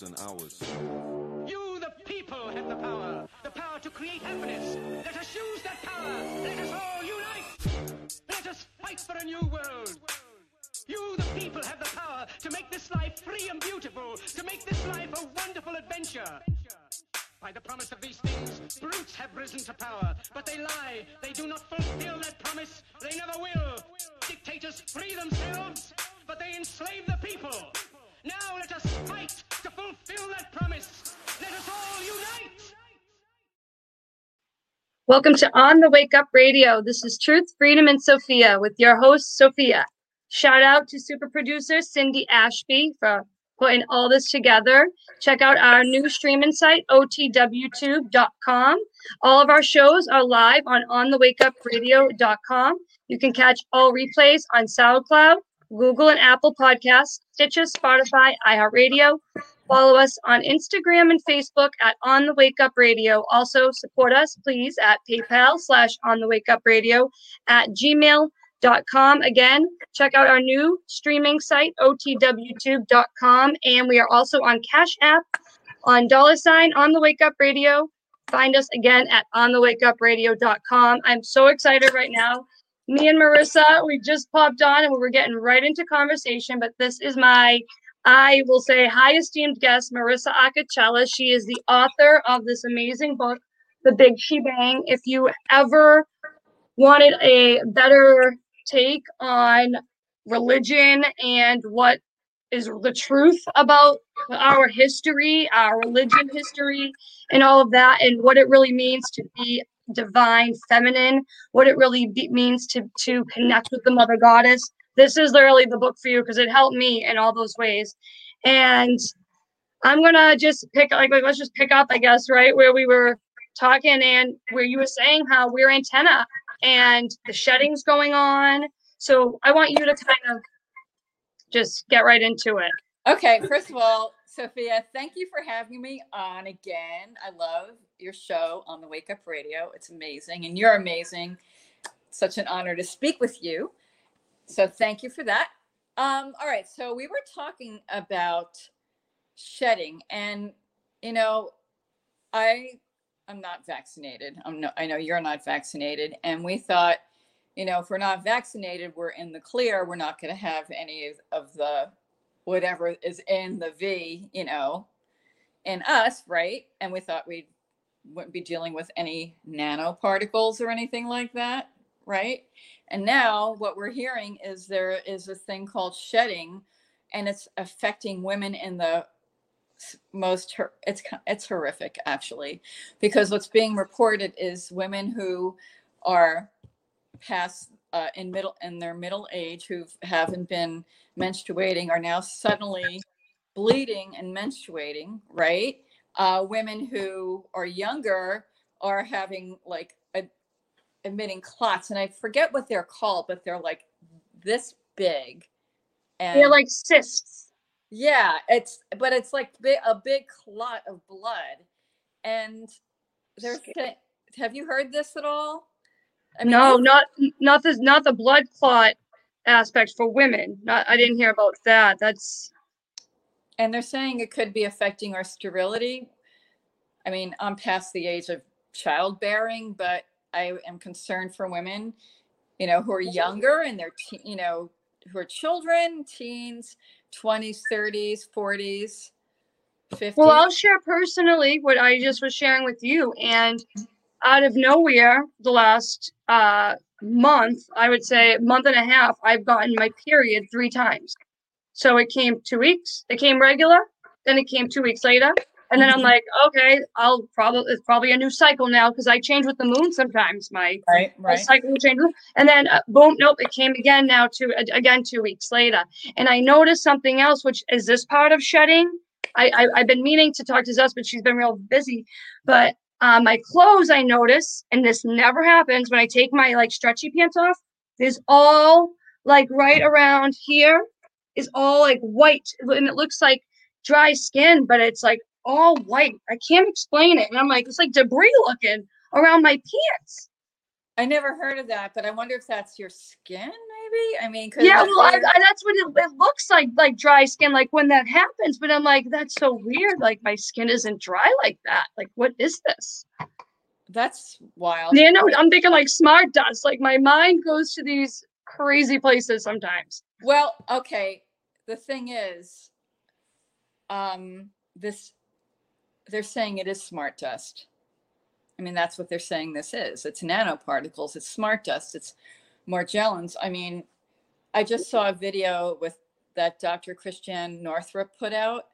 1,000 hours. You, the people, have the power to create happiness. Let us use that power. Let us all unite. Let us fight for a new world. You, the people, have the power to make this life free and beautiful, to make this life a wonderful adventure. By the promise of these things, brutes have risen to power, but they lie. They do not fulfill that promise. They never will. Dictators free themselves, but they enslave the people. Now let us fight to fulfill that promise. Let us all unite. Welcome to On the Wake Up Radio. This is Truth, Freedom, and Sophia with your host, Sophia. Shout out to super producer Cindy Ashby for putting all this together. Check out our new streaming site, otwtube.com. All of our shows are live on onthewakeupradio.com. You can catch all replays on SoundCloud, Google and Apple podcasts, Stitcher, Spotify, iHeartRadio. Follow us on Instagram and Facebook at On the Wake Up Radio. Also support us, please, at PayPal/OnTheWakeUpRadio, at gmail.com. Again, check out our new streaming site, otwtube.com, and we are also on Cash App, on $ On the Wake Up Radio. Find us again at onthewakeupradio.com. I'm so excited right now. Me and Marissa, we just popped on and we were getting right into conversation, but this is my, I will say, high esteemed guest, Marissa Acocella. She is the author of this amazing book, The Big She-Bang. If you ever wanted a better take on religion and what is the truth about our history, our religion history, and all of that, and what it really means to be divine feminine, what it really means to connect with the mother goddess, this is literally the book for you, because it helped me in all those ways. And I'm gonna just pick, let's just pick up, I guess, right where we were talking and where you were saying how we're antenna and the shedding's going on. So I want you to kind of just get right into it. Okay. First of all, Sophia, thank you for having me on again. I love your show On the Wake Up Radio. It's amazing. And you're amazing. It's such an honor to speak with you. So thank you for that. All right. So we were talking about shedding, and, you know, I'm not vaccinated. I know you're not vaccinated. And we thought, you know, if we're not vaccinated, we're in the clear. We're not going to have any of the whatever is in the V, you know, in us, right? And we thought we wouldn't be dealing with any nanoparticles or anything like that, right? And now what we're hearing is there is a thing called shedding, and it's affecting women in the most, it's horrific, actually, because what's being reported is women who are past in their middle age, who haven't been menstruating, are now suddenly bleeding and menstruating, right? Women who are younger are having like emitting clots, and I forget what they're called, but they're like this big, and they're like cysts. Yeah, it's like a big clot of blood. And there's, have you heard this at all? I mean, no, not the blood clot aspect for women. I didn't hear about that. And they're saying it could be affecting our sterility. I mean, I'm past the age of childbearing, but I am concerned for women, you know, who are younger and they're, you know, who are children, teens, 20s, 30s, 40s, 50s. Well, I'll share personally what I just was sharing with you. And out of nowhere, the last month, I would say month and a half, I've gotten my period 3 times. So it came 2 weeks. It came regular. Then it came 2 weeks later. And then I'm like, okay, it's probably a new cycle now, because I change with the moon sometimes. My cycle changes, and then boom, nope, it came again now again 2 weeks later. And I noticed something else, which is this part of shedding. I've been meaning to talk to Zess, but she's been real busy. But my clothes, I notice, and this never happens when I take my like stretchy pants off, there's all like right around here is all like white, and it looks like dry skin, but it's like all white. I can't explain it. And I'm like, it's like debris looking around my pants. I never heard of that, but I wonder if that's your skin, maybe? I mean, could that's what it looks like dry skin, like when that happens. But I'm like, that's so weird. Like my skin isn't dry like that. Like, what is this? That's wild. You know, I'm thinking like smart dust. Like my mind goes to these crazy places sometimes. Well, okay. The thing is, they're saying it is smart dust. I mean, that's what they're saying this is. It's nanoparticles. It's smart dust. It's Morgellons. I mean, I just saw a video with that Dr. Christiane Northrup put out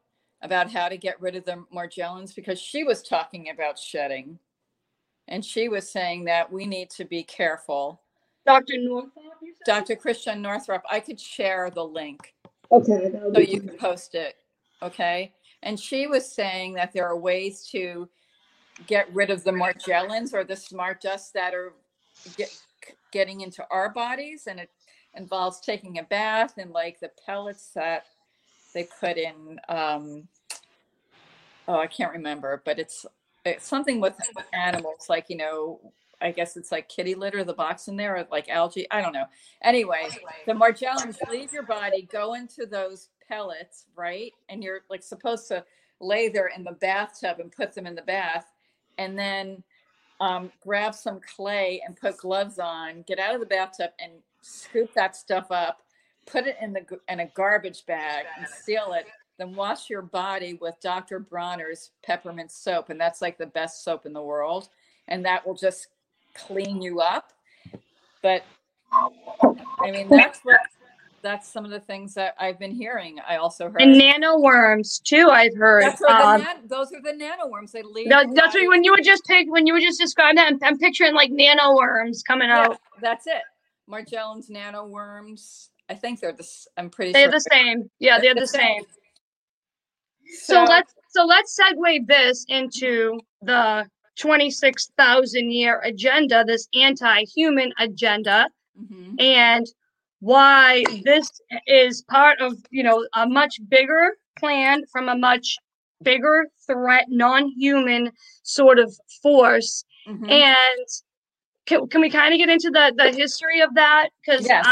about how to get rid of the Morgellons, because she was talking about shedding. And she was saying that we need to be careful. Dr. Northrup? Dr. Christiane Northrup. I could share the link. Okay. So you can post it. Okay. And she was saying that there are ways to get rid of the Morgellons or the smart dust that are getting into our bodies. And it involves taking a bath and like the pellets that they put in. I can't remember, but it's something with animals, like, you know, I guess it's like kitty litter, the box in there, or like algae. I don't know. Anyway, the Morgellons leave your body, go into those pellets, right? And you're like supposed to lay there in the bathtub and put them in the bath, and then grab some clay and put gloves on, get out of the bathtub and scoop that stuff up, put it in a garbage bag and seal it, then wash your body with Dr. Bronner's peppermint soap. And that's like the best soap in the world. And that will just clean you up. But I mean, that's some of the things that I've been hearing. I also heard. And nanoworms too, I've heard. That's those are the nanoworms. They leave. That's what, when you were just describing that, I'm picturing like nanoworms coming out. That's it. Morgellons, nanoworms. I think they're the same. Yeah, they're the same. So let's segue this into the 26,000 year agenda, this anti-human agenda, and why this is part of, you know, a much bigger plan from a much bigger threat, non-human sort of force. And can we kind of get into the history of that? Because yes.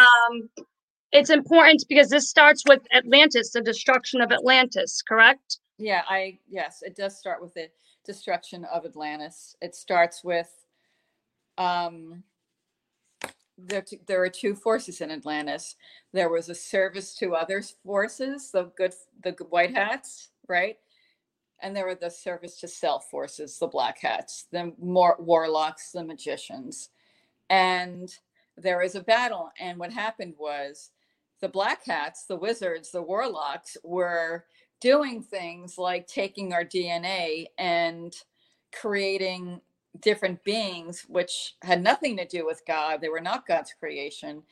It's important because this starts with Atlantis, the destruction of Atlantis, correct? Yeah, yes, it does start with the destruction of Atlantis. It starts with there are two forces in Atlantis. There was a service to others forces, the good white hats, right? And there were the service to self forces, the black hats, the more warlocks, the magicians. And there is a battle. And what happened was the black hats, the wizards, the warlocks were doing things like taking our DNA and creating different beings, which had nothing to do with God. They were not God's creation.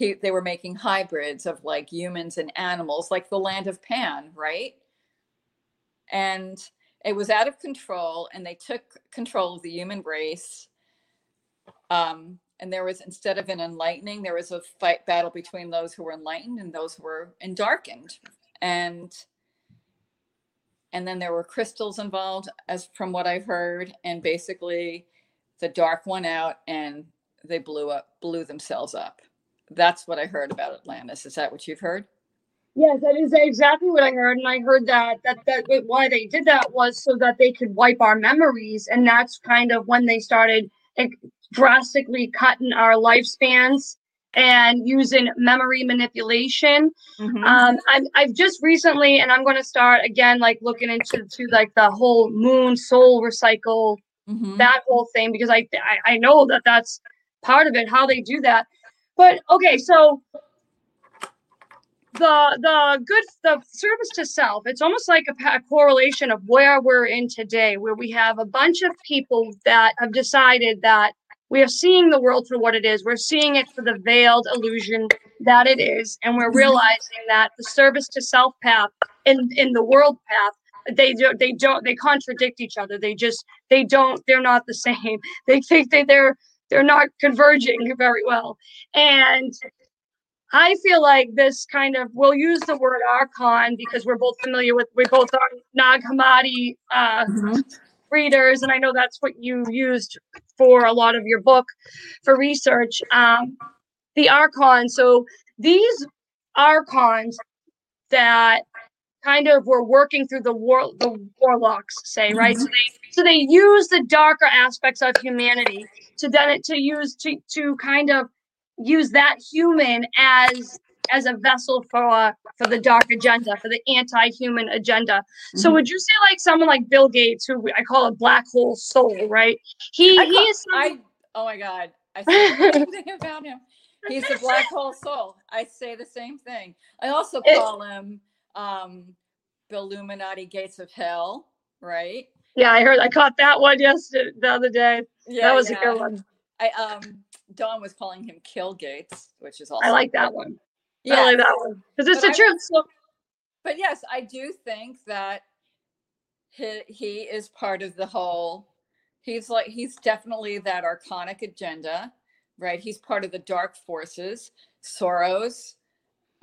They were making hybrids of like humans and animals, like the land of Pan, right? And it was out of control, and they took control of the human race. And there was, instead of an enlightening, there was a battle between those who were enlightened and those who were darkened. And then there were crystals involved, as from what I've heard. And basically the dark won out and they blew themselves up. That's what I heard about Atlantis. Is that what you've heard? Yes, that is exactly what I heard. And I heard that why they did that was so that they could wipe our memories. And that's kind of when they started drastically cutting our lifespans and using memory manipulation. I've just recently, and I'm going to start again, like looking into like the whole moon soul recycle, that whole thing, because I know that that's part of it, how they do that. But okay, so the service to self, it's almost like a correlation of where we're in today, where we have a bunch of people that have decided that we are seeing the world for what it is. We're seeing it for the veiled illusion that it is. And we're realizing that the service to self path in the world path, they contradict each other. They're not the same. They think that they're not converging very well. And I feel like this kind of, we'll use the word Archon because we're both familiar with, we both are Nag Hammadi, readers, and I know that's what you used for a lot of your book for research. the Archons. So these Archons that kind of were working through the warlocks, say, right? Mm-hmm. So they use the darker aspects of humanity to kind of use that human as a vessel for the dark agenda, for the anti-human agenda. Mm-hmm. So would you say like someone like Bill Gates, who I call a black hole soul, right? Oh my God. I said something about him. He's a black hole soul. I say the same thing. I also call him the Illuminati Gates of Hell, right? Yeah, I caught that one the other day. Yeah, that was a good one. Dawn was calling him Kill Gates, which is also. I like that one. Yeah, I like that one because it's the truth. But yes, I do think that he is part of the whole. He's definitely that archonic agenda, right? He's part of the dark forces, Soros.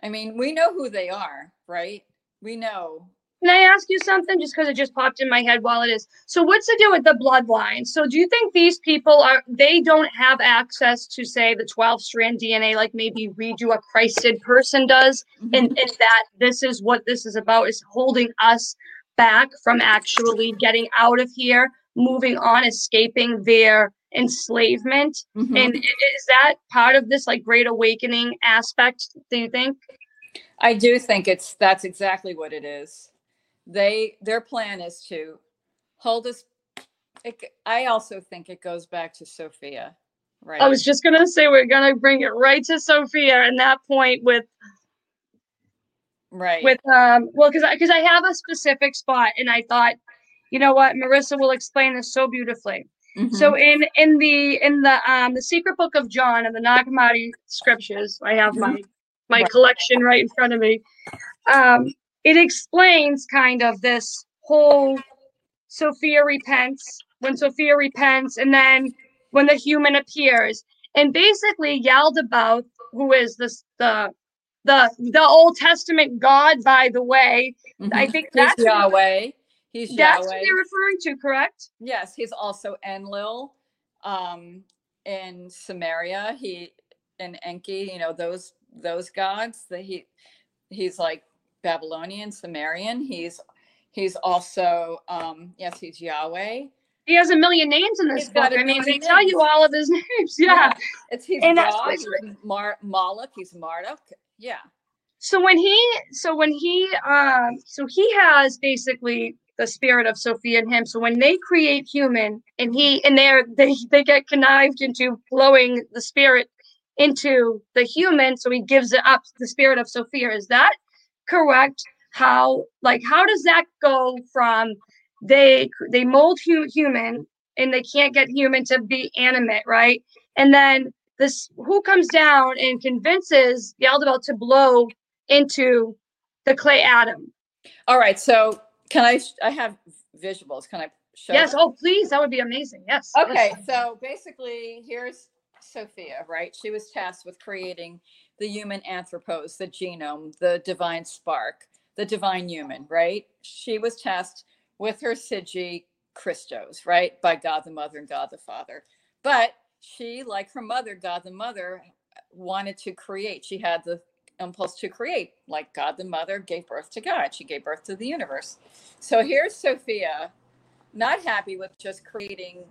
I mean, we know who they are, right? We know. Can I ask you something just because it just popped in my head while it is? So what's to do with the bloodline? So do you think these people they don't have access to, say, the 12-strand DNA, like maybe Redo, a Christed person does, mm-hmm. and that this is what this is about, is holding us back from actually getting out of here, moving on, escaping their enslavement? Mm-hmm. And is that part of this like great awakening aspect, do you think? I do think that's exactly what it is. Their plan is to hold us. I also think it goes back to Sophia, right? I was just going to say, we're going to bring it right to Sophia and that point with. Right. With, because I have a specific spot and I thought, you know what, Marissa will explain this so beautifully. Mm-hmm. So in the secret book of John and the Nag Hammadi scriptures, I have my collection right in front of me. It explains kind of this whole Sophia repents, when Sophia repents, and then when the human appears. And basically Yaldabaoth, who is this the Old Testament God, by the way, mm-hmm. I think that's Yahweh. That's Yahweh. What they're referring to, correct? Yes, he's also Enlil in Samaria. He and Enki, you know, those gods that he's like Babylonian, Sumerian. He's also yes, he's Yahweh. He has a million names in this book. I mean, they tell you all of his names. Yeah, he's God. Moloch. He's Marduk. Yeah. So he has basically the spirit of Sophia in him. So when they create human and they get connived into blowing the spirit into the human, so he gives it up, the spirit of Sophia. Is that correct? How does that go from they mold human and they can't get human to be animate, right? And then this, who comes down and convinces Yaldabaoth to blow into the clay atom? All right, so can I have visuals? Can I show? Yes, that? Oh, please, that would be amazing. Yes. Okay, yes. So basically here's Sophia, right? She was tasked with creating the human anthropos, the genome, the divine spark, the divine human, right? She was tasked with her Sige Christos, right? By God the Mother and God the Father. But she, like her mother, God the Mother, wanted to create. She had the impulse to create. Like God the Mother gave birth to God, she gave birth to the universe. So here's Sophia, not happy with just creating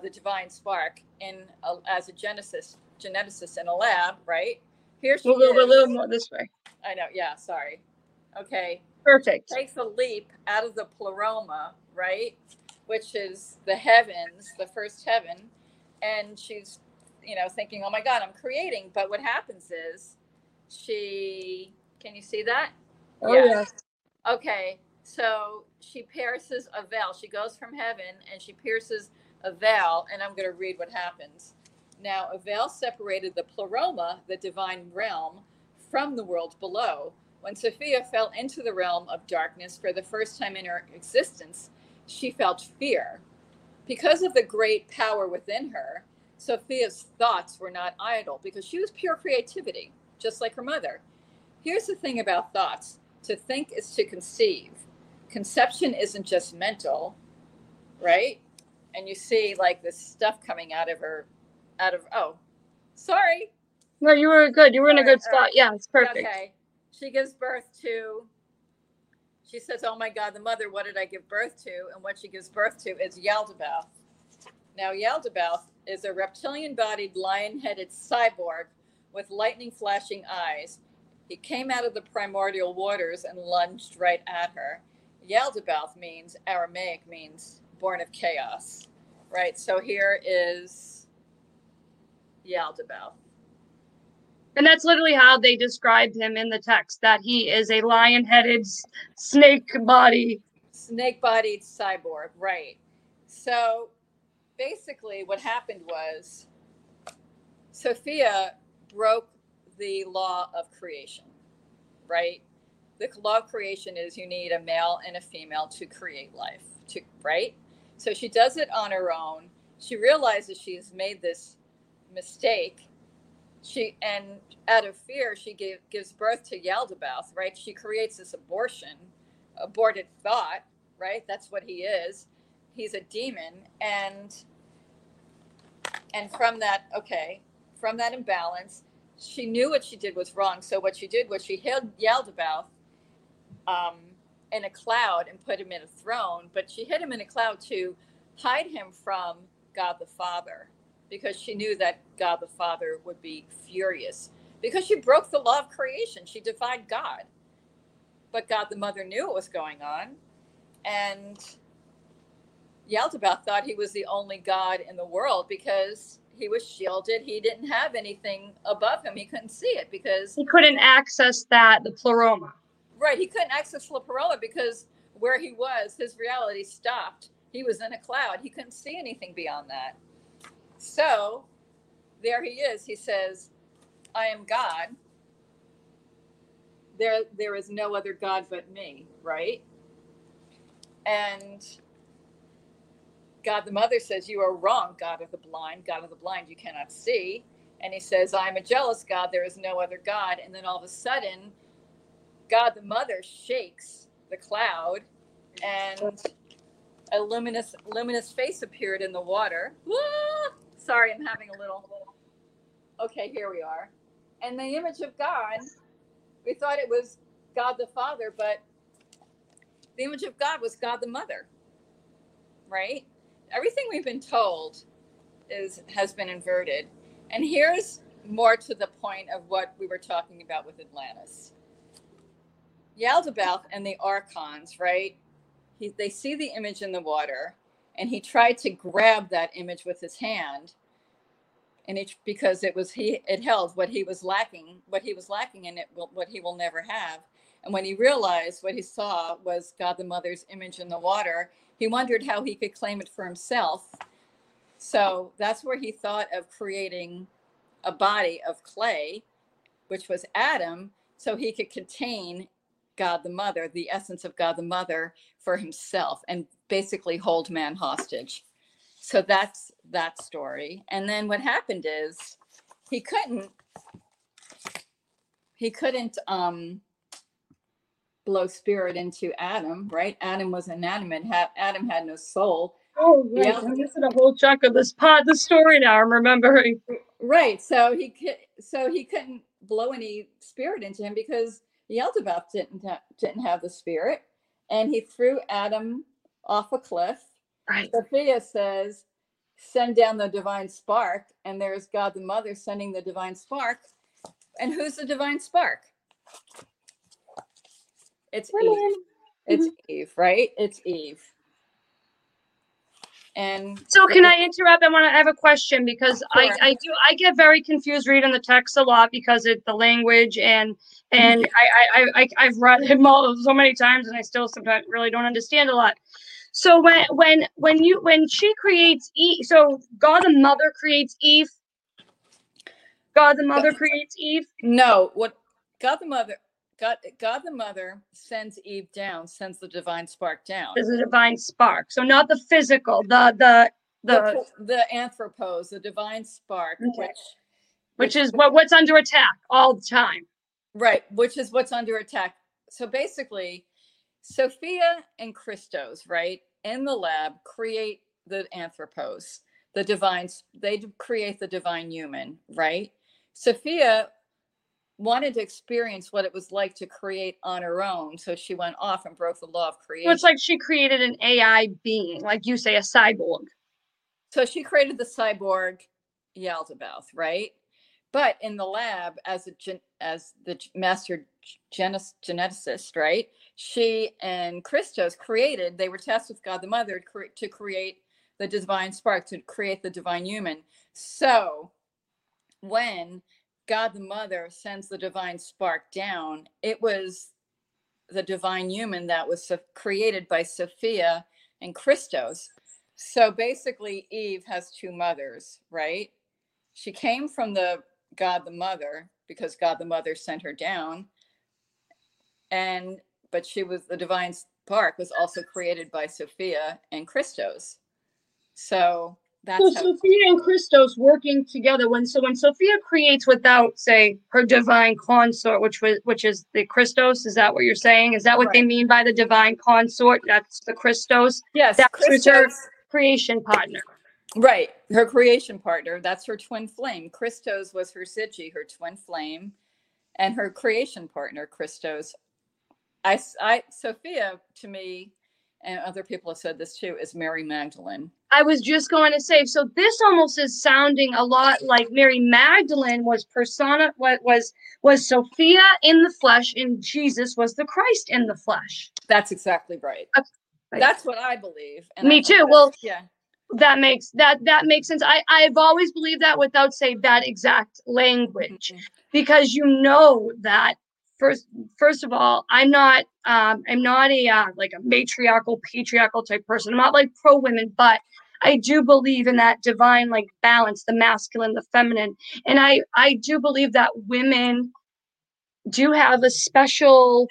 the divine spark as a geneticist in a lab, right? Here she is. A little more this way. I know. Yeah. Sorry. Okay. Perfect. She takes a leap out of the Pleroma, right, which is the heavens, the first heaven. And she's, you know, thinking, oh, my God, I'm creating. But what happens is she, can you see that? Oh, yes. Yeah. Okay. So she pierces a veil. She goes from heaven and she pierces a veil. And I'm going to read what happens. Now, a veil separated the Pleroma, the divine realm, from the world below. When Sophia fell into the realm of darkness for the first time in her existence, she felt fear. Because of the great power within her, Sophia's thoughts were not idle because she was pure creativity, just like her mother. Here's the thing about thoughts. To think is to conceive. Conception isn't just mental, right? And you see like this stuff coming out of her, No, you were good. You were in a good spot. Yeah, it's perfect. Okay. She gives birth to, she says, oh my God, the mother, what did I give birth to? And what she gives birth to is Yaldabaoth. Now, Yaldabaoth is a reptilian-bodied, lion-headed cyborg with lightning-flashing eyes. He came out of the primordial waters and lunged right at her. Yaldabaoth means, Aramaic means, born of chaos, right? So here is Yaldabaoth. And that's literally how they described him in the text, that he is a lion-headed, snake-bodied cyborg, right? So basically what happened was Sophia broke the law of creation, right? The law of creation is you need a male and a female to create life, right? So she does it on her own. She realizes she's made this mistake. And out of fear, she gives birth to Yaldabaoth, right? She creates this aborted thought, right? That's what he is. He's a demon. And from that imbalance, she knew what she did was wrong. So what she did was she hid Yaldabaoth in a cloud and put him in a throne, but she hid him in a cloud to hide him from God the Father, because she knew that God the Father would be furious because she broke the law of creation. She defied God, but God the Mother knew what was going on. And Yaldabaoth thought he was the only God in the world because he was shielded. He didn't have anything above him. He couldn't see it because he couldn't access the Pleroma. Right. He couldn't access the Pleroma because where he was, his reality stopped. He was in a cloud. He couldn't see anything beyond that. So there he is. He says, I am God. There is no other God but me, right? And God the Mother says, you are wrong, God of the blind, you cannot see. And he says, I am a jealous God, there is no other God. And then all of a sudden, God the Mother shakes the cloud and a luminous face appeared in the water. Woo! Sorry, I'm having a little. Okay, here we are. And the image of God, we thought it was God the Father, but the image of God was God the Mother, right? Everything we've been told has been inverted. And here's more to the point of what we were talking about with Atlantis. Yaldabaoth and the Archons, right? They see the image in the water, and he tried to grab that image with his hand, and it held what he was lacking, and what he will never have. And when he realized what he saw was God the Mother's image in the water, he wondered how he could claim it for himself. So that's where he thought of creating a body of clay, which was Adam, so he could contain God the Mother, the essence of God the Mother, for himself, and basically hold man hostage. So that's that story. And then what happened is he couldn't blow spirit into Adam, right? Adam was inanimate. Adam had no soul. Oh, right. Yeah. I'm missing a whole chunk of the story now. I'm remembering. Right. So he couldn't blow any spirit into him because Yaldabaoth didn't have the spirit, and he threw Adam off a cliff. Right. Sophia says, send down the divine spark, and there's God the Mother sending the divine spark. And who's the divine spark? It's Eve. It's Eve, right? It's Eve. And so can I interrupt? I have a question because sure. I get very confused reading the text a lot because of the language and I've read it so many times and I still sometimes really don't understand a lot. So when she creates Eve, so God the Mother creates Eve. God the Mother creates Eve. No, what God the Mother sends Eve down, sends the divine spark down. There's a divine spark. So not the physical, the anthropos, the divine spark, okay. which is what's under attack all the time. Right, which is what's under attack. So basically, Sophia and Christos, right, in the lab create the anthropos, they create the divine human, right? Sophia wanted to experience what it was like to create on her own. So she went off and broke the law of creation. Well, it's like she created an AI being, like you say, a cyborg. So she created the cyborg Yaldabaoth, right? But in the lab, as the master geneticist, right? She and Christos created, they were tasked with God the Mother to create the divine spark, to create the divine human. So when God the Mother sends the divine spark down, it was the divine human that was created by Sophia and Christos. So basically, Eve has two mothers, right? She came from the God the Mother because God the Mother sent her down, but she was, the divine spark was also created by Sophia and Christos. So that's Sophia and Christos working together. When Sophia creates without, say, her divine consort, which is the Christos, is that what you're saying? Is that what they mean by the divine consort? That's the Christos. Yes, that's her creation partner. Right, her creation partner. That's her twin flame. Christos was her Psyche, her twin flame, and her creation partner, Christos. Sophia, to me, and other people have said this too, is Mary Magdalene. I was just going to say, so this almost is sounding a lot like Mary Magdalene was persona, was Sophia in the flesh, and Jesus was the Christ in the flesh. That's exactly right. That's what I believe. And me too. Well, yeah. That makes sense. I've always believed that without, say, that exact language, because you know that first of all, I'm not a like a matriarchal, patriarchal type person. I'm not like pro women, but I do believe in that divine like balance, the masculine, the feminine, and I do believe that women do have a special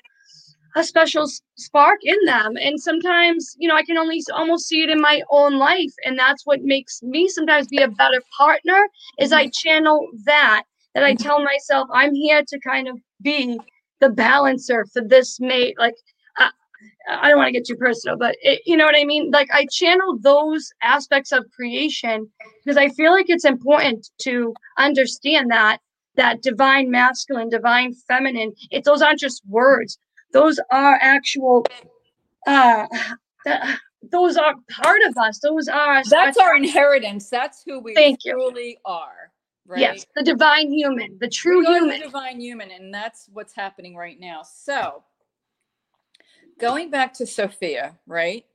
spark in them. And sometimes, you know, I can only almost see it in my own life. And that's what makes me sometimes be a better partner is I channel that I tell myself, I'm here to kind of be the balancer for this mate. Like, I don't want to get too personal, but it, you know what I mean? Like I channel those aspects of creation because I feel like it's important to understand that divine masculine, divine feminine, those aren't just words. Those are actual, those are part of us. Those are. That's our inheritance. That's who we truly are. Right? Yes, the divine human, the true human. The divine human, and that's what's happening right now. So going back to Sophia, right?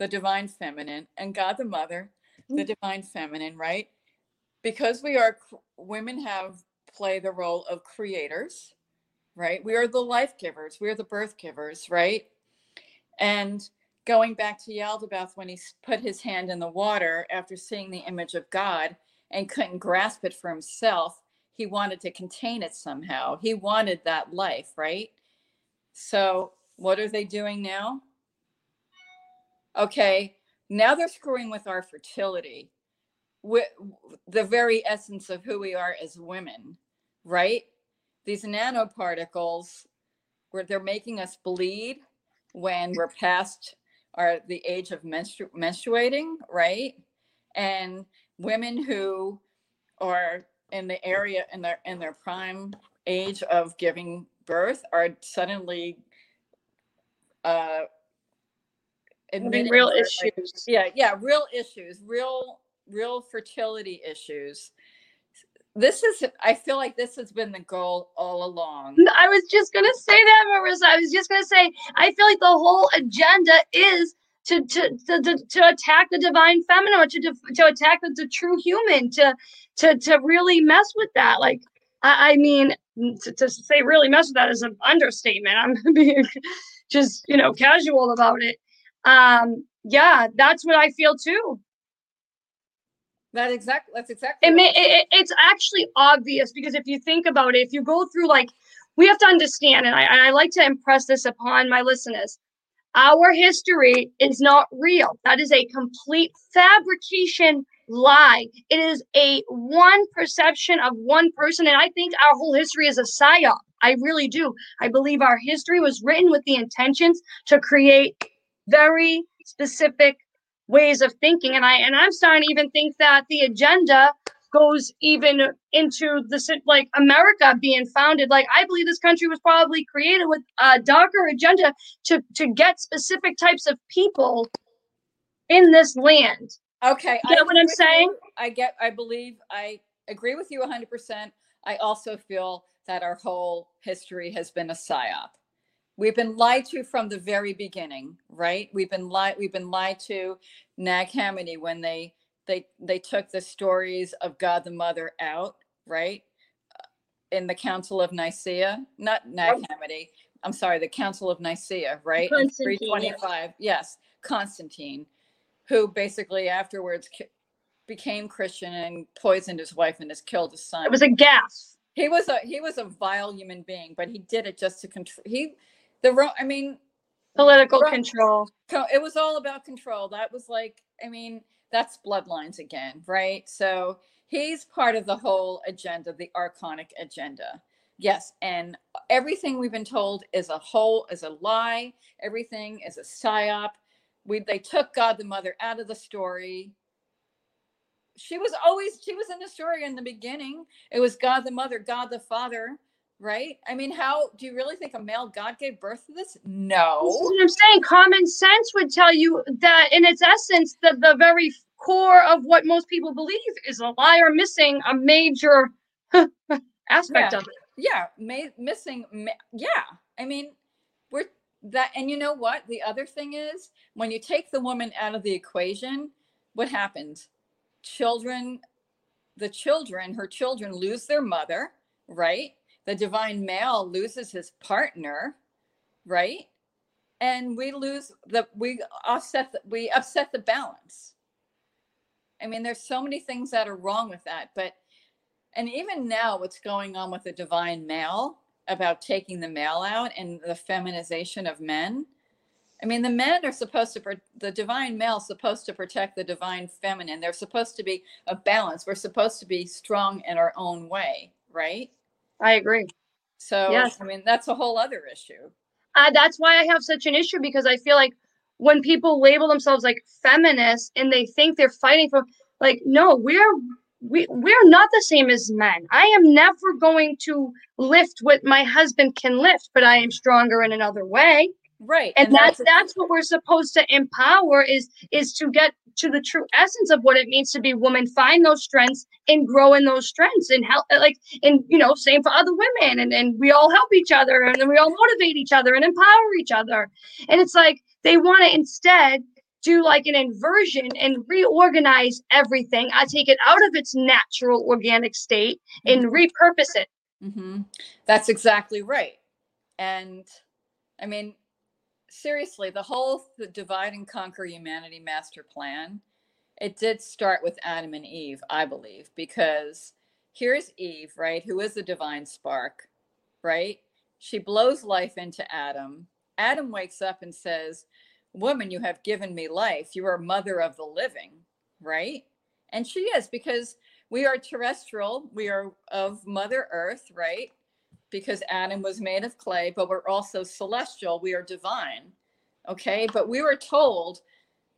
The divine feminine, and God the Mother, the divine feminine, right? Because we are, women play the role of creators. Right? We are the life givers. We are the birth givers, right? And going back to Yaldabaoth, when he put his hand in the water after seeing the image of God and couldn't grasp it for himself, he wanted to contain it somehow. He wanted that life, right? So what are they doing now? Okay, now they're screwing with our fertility, with the very essence of who we are as women, right? These nanoparticles, where they're making us bleed when we're past the age of menstruating, right? And women who are in the area in their prime age of giving birth are suddenly admitting real issues. Real issues, real fertility issues. This is, I feel like this has been the goal all along. I was just going to say that, Marissa. I was just going to say, I feel like the whole agenda is to attack the divine feminine, or to attack the true human, to really mess with that. Like, I mean, to say really mess with that is an understatement. I'm being just, you know, casual about it. Yeah, that's what I feel too. That's exactly. It's actually obvious, because if you think about it, if you go through, like, we have to understand, and I like to impress this upon my listeners, our history is not real. That is a complete fabrication lie. It is a one perception of one person, and I think our whole history is a psyop. I really do. I believe our history was written with the intentions to create very specific ways of thinking, and I'm starting to even think that the agenda goes even into the, like, America being founded. Like, I believe this country was probably created with a darker agenda to get specific types of people in this land. Okay. You know what I'm saying? I agree with you 100%. I also feel that our whole history has been a psyop. We've been lied to from the very beginning, right? We've been lied to. Nag Hammadi, when they took the stories of God the Mother out, right? In the Council of Nicaea, not Nag Hammadi. I'm sorry, the Council of Nicaea, right? In 325, yes, Constantine, who basically afterwards became Christian and poisoned his wife and has killed his son. It was a gaffe. He was a vile human being, but he did it just to control. Political control. It was all about control. That was that's bloodlines again, right? So he's part of the whole agenda, the Archonic agenda. Yes, and everything we've been told is a lie. Everything is a psyop. They took God the Mother out of the story. She was in the story in the beginning. It was God the Mother, God the Father, right? I mean, how do you really think a male God gave birth to this? No. This is what I'm saying. Common sense would tell you that, in its essence, that the very core of what most people believe is a lie or missing a major aspect of it. Yeah, yeah. I mean, we're that, and you know what? The other thing is, when you take the woman out of the equation, what happens? Her children lose their mother, right? The divine male loses his partner, right? And we upset the balance. I mean, there's so many things that are wrong with that, and even now what's going on with the divine male about taking the male out and the feminization of men. I mean, the divine male is supposed to protect the divine feminine. There's supposed to be a balance. We're supposed to be strong in our own way, right? I agree. So, yes. I mean, that's a whole other issue. That's why I have such an issue, because I feel like when people label themselves like feminists and they think they're fighting for, like, no, we're not the same as men. I am never going to lift what my husband can lift, but I am stronger in another way. Right. And that's what we're supposed to empower is to get to the true essence of what it means to be a woman, find those strengths and grow in those strengths and help, like, and, you know, same for other women. And we all help each other, and then we all motivate each other and empower each other. And it's like they want to instead do like an inversion and reorganize everything. I take it out of its natural organic state and repurpose it. Mm-hmm. That's exactly right. And I mean, seriously, the divide and conquer humanity master plan, it did start with Adam and Eve, I believe, because here's Eve, right, who is the divine spark, right? She blows life into Adam. Adam wakes up and says, "Woman, you have given me life. You are mother of the living," right? And she is, because we are terrestrial. We are of Mother Earth, right? Because Adam was made of clay, but we're also celestial. We are divine. Okay. But we were told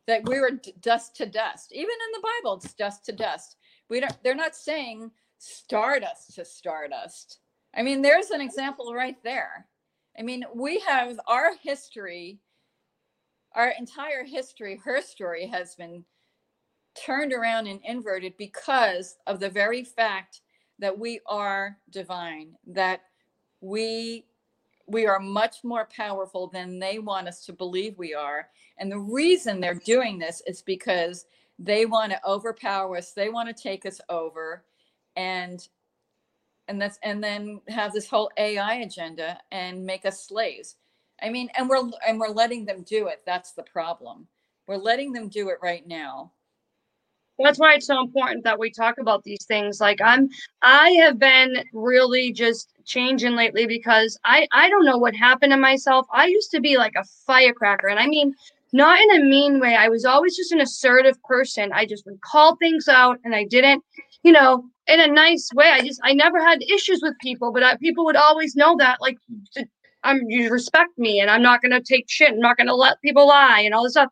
that we were dust to dust. Even in the Bible, it's dust to dust. They're not saying stardust to stardust. I mean, there's an example right there. I mean, we have our history, our entire history, her story has been turned around and inverted because of the very fact that we are divine, that we are much more powerful than they want us to believe we are. And the reason they're doing this is because they want to overpower us. They want to take us over and then have this whole AI agenda and make us slaves. I mean, and we're letting them do it. That's the problem. We're letting them do it right now. That's why it's so important that we talk about these things. Like, I have been really just changing lately, because I don't know what happened to myself. I used to be like a firecracker. And I mean, not in a mean way. I was always just an assertive person. I just would call things out, and I didn't, you know, in a nice way. I never had issues with people, but people would always know that, like, you respect me, and I'm not going to take shit. I'm not going to let people lie and all this stuff.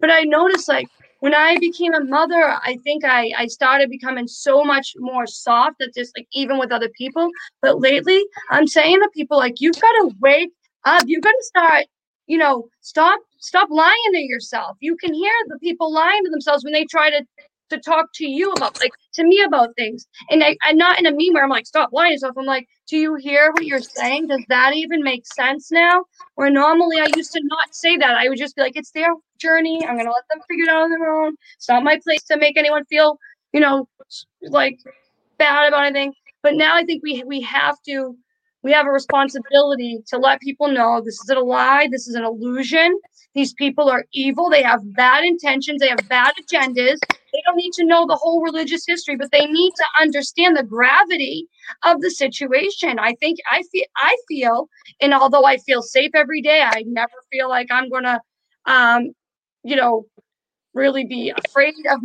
But I noticed, like, When I became a mother, I think I started becoming so much more soft that just like even with other people. But lately, I'm saying to people, like, you've got to wake up. You've got to start, you know, stop lying to yourself. You can hear the people lying to themselves when they try to talk to you about, like, to me about things. And I'm not in a meme where I'm like, stop lying to yourself. I'm like, do you hear what you're saying? Does that even make sense now? Where normally I used to not say that. I would just be like, it's their journey. I'm going to let them figure it out on their own. It's not my place to make anyone feel, you know, like bad about anything. But now I think we have a responsibility to let people know this isn't a lie. This is an illusion. These people are evil. They have bad intentions. They have bad agendas. They don't need to know the whole religious history, but they need to understand the gravity of the situation. I think I feel, and although I feel safe every day, I never feel like I'm going to, really be afraid of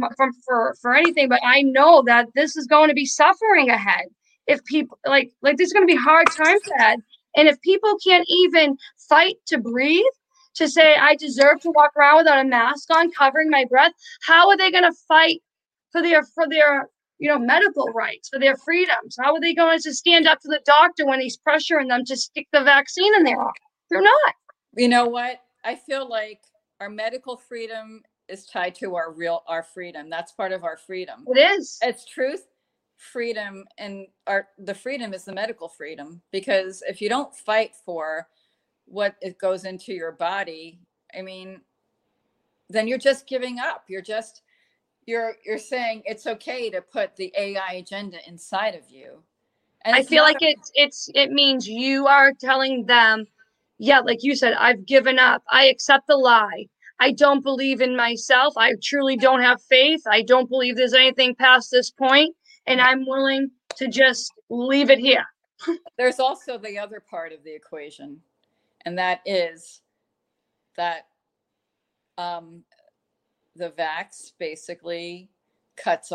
for anything. But I know that this is going to be suffering ahead. If people like there's going to be hard times ahead, and if people can't even fight to breathe, to say I deserve to walk around without a mask on, covering my breath, how are they going to fight for their medical rights, for their freedoms? How are they going to stand up to the doctor when he's pressuring them to stick the vaccine in their arm? They're not. You know what? I feel like our medical freedom is tied to our freedom. That's part of our freedom. It is. It's truth. Freedom, and the freedom is the medical freedom, because if you don't fight for what it goes into your body, I mean, then you're just giving up. You're saying it's okay to put the AI agenda inside of you. And I feel like it means you are telling them, yeah, like you said, I've given up. I accept the lie. I don't believe in myself. I truly don't have faith. I don't believe there's anything past this point. And I'm willing to just leave it here. There's also the other part of the equation. And that is that the vax basically cuts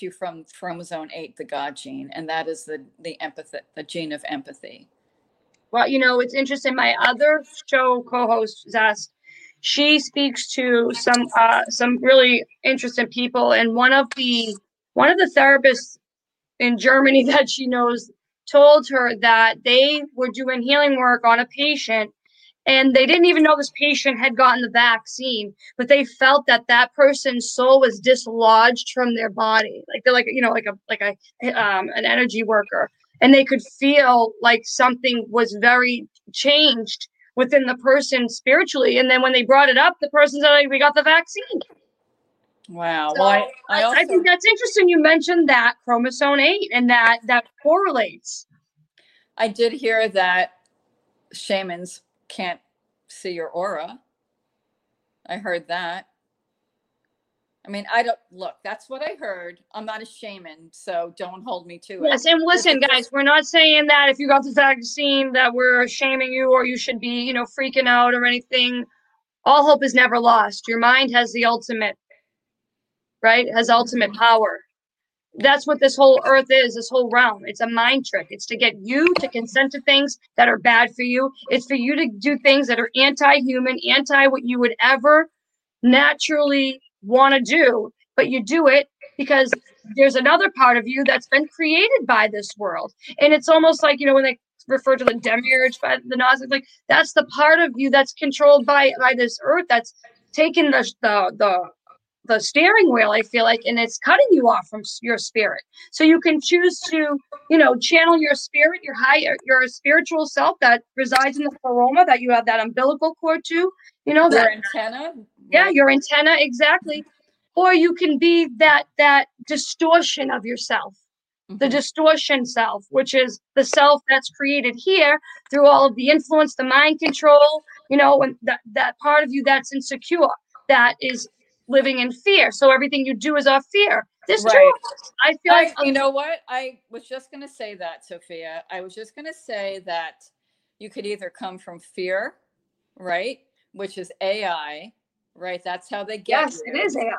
you from chromosome 8, the God gene. And that is the empathy, the gene of empathy. Well, it's interesting. My other show co-host, Zest, she speaks to some really interesting people, and one of the therapists in Germany that she knows told her that they were doing healing work on a patient, and they didn't even know this patient had gotten the vaccine, but they felt that person's soul was dislodged from their body, like they're an energy worker, and they could feel like something was very changed within the person spiritually. And then when they brought it up, the person said, we got the vaccine. Wow. So I think that's interesting. You mentioned that chromosome 8 and that correlates. I did hear that shamans can't see your aura. I heard that. I mean, that's what I heard. I'm not a shaman, so don't hold me to it. Yes, and listen, guys, we're not saying that if you got the vaccine that we're shaming you or you should be, freaking out or anything. All hope is never lost. Your mind has the ultimate, right? Has ultimate power. That's what this whole earth is, this whole realm. It's a mind trick. It's to get you to consent to things that are bad for you. It's for you to do things that are anti-human, anti what you would ever naturally want to do, but you do it because there's another part of you that's been created by this world. And it's almost like, when they refer to the demiurge, by the Gnostics, like that's the part of you that's controlled by this earth that's taking the steering wheel, I feel like, and it's cutting you off from your spirit. So you can choose to, channel your spirit, your higher, your spiritual self that resides in the Pleroma, that you have that umbilical cord to, your antenna. Yeah, your antenna, exactly. Or you can be that distortion of yourself, the distortion self, which is the self that's created here through all of the influence, the mind control, and that part of you that's insecure, that is living in fear. So everything you do is off fear. This right. True. I feel like you know what? I was just going to say that, Sophia. I was just going to say that you could either come from fear, right, which is AI, right? That's how they get you. It is AI.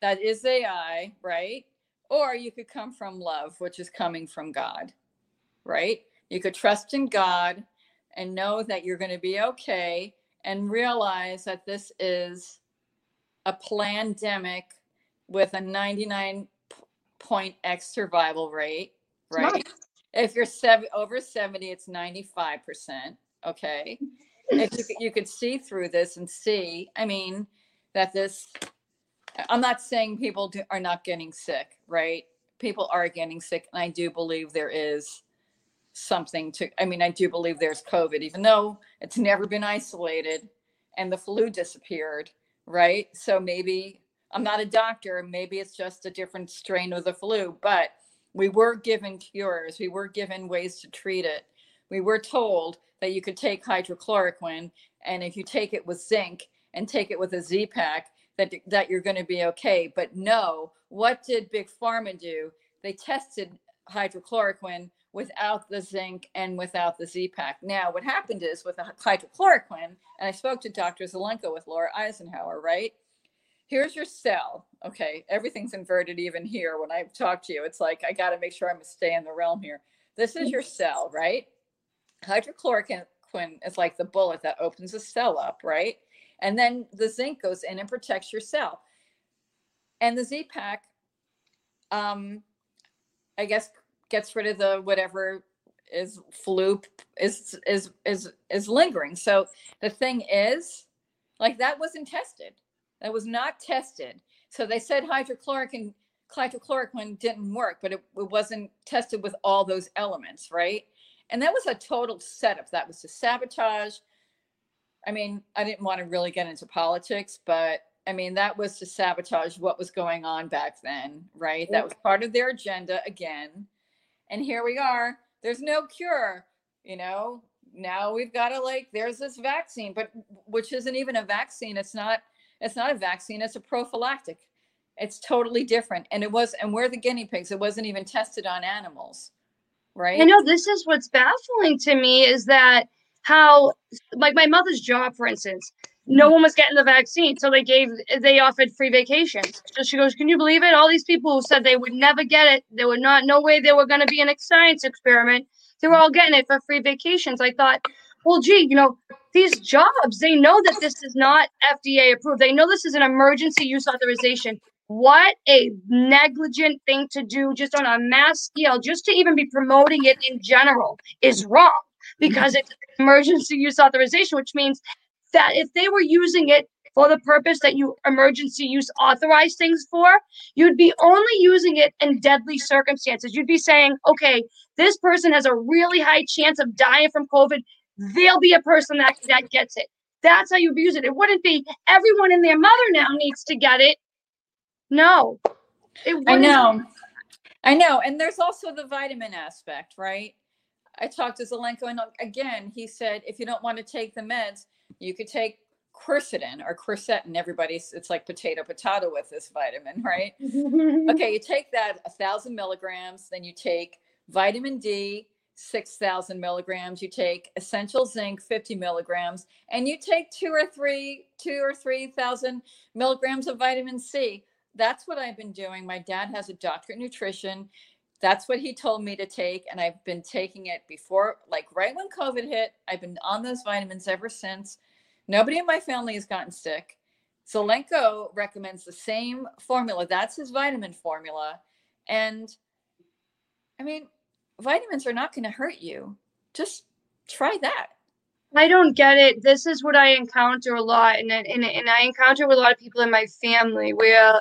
That is AI, right? Or you could come from love, which is coming from God, right? You could trust in God and know that you're going to be okay, and realize that this is a pandemic with a 99.x survival rate, right? Nice. If you're over 70, it's 95%. Okay. If you could see through this and see, I mean, that this, I'm not saying people are not getting sick, right? People are getting sick. And I do believe there is something to, I mean, I do believe there's COVID, even though it's never been isolated and the flu disappeared, right? So maybe, I'm not a doctor, maybe it's just a different strain of the flu, but we were given cures. We were given ways to treat it. We were told that you could take hydrochloroquine, and if you take it with zinc and take it with a Z-Pack, that you're going to be okay. But no, what did Big Pharma do? They tested hydrochloroquine without the zinc and without the Z-Pack. Now, what happened is with the hydrochloroquine, and I spoke to Dr. Zelenko with Laura Eisenhower, right? Here's your cell, okay? Everything's inverted even here when I talk to you. It's like, I got to make sure I'm going to stay in the realm here. This is your cell, right? Hydrochloroquine is like the bullet that opens the cell up, right? And then the zinc goes in and protects your cell. And the Z-Pack, I guess, gets rid of the whatever is flu is lingering. So the thing is, like, that wasn't tested. That was not tested. So they said hydrochloroquine didn't work, but it wasn't tested with all those elements, right? And that was a total setup. That was the sabotage. I mean, I didn't want to really get into politics, but I mean, that was to sabotage what was going on back then, right? That was part of their agenda again. And here we are. There's no cure, you know? Now we've got to, like, there's this vaccine, but which isn't even a vaccine. It's not a vaccine. It's a prophylactic. It's totally different. And we're the guinea pigs. It wasn't even tested on animals, right? I know, this is what's baffling to me, is that how, like, my mother's job, for instance, no one was getting the vaccine. So they offered free vacations. So she goes, can you believe it? All these people who said they would never get it, there were no way they were going to be in a science experiment. They were all getting it for free vacations. I thought, well, gee, you know, these jobs, they know that this is not FDA approved. They know this is an emergency use authorization. What a negligent thing to do, just on a mass scale, just to even be promoting it in general is wrong, because it's emergency use authorization, which means that if they were using it for the purpose that you emergency use authorize things for, you'd be only using it in deadly circumstances. You'd be saying, okay, this person has a really high chance of dying from COVID. They'll be a person that gets it. That's how you abuse it. It wouldn't be everyone and their mother now needs to get it. No. I know. And there's also the vitamin aspect, right? I talked to Zelenko, and again, he said, if you don't want to take the meds, you could take quercetin. Everybody's, it's like potato with this vitamin, right? Okay, you take that 1,000 milligrams, then you take vitamin D, 6,000 milligrams, you take essential zinc, 50 milligrams, and you take 2,000 or 3,000 milligrams of vitamin C. That's what I've been doing. My dad has a doctorate in nutrition. That's what he told me to take. And I've been taking it before, like right when COVID hit. I've been on those vitamins ever since. Nobody in my family has gotten sick. Zelenko recommends the same formula. That's his vitamin formula. And I mean, vitamins are not going to hurt you. Just try that. I don't get it. This is what I encounter a lot. And I encounter with a lot of people in my family where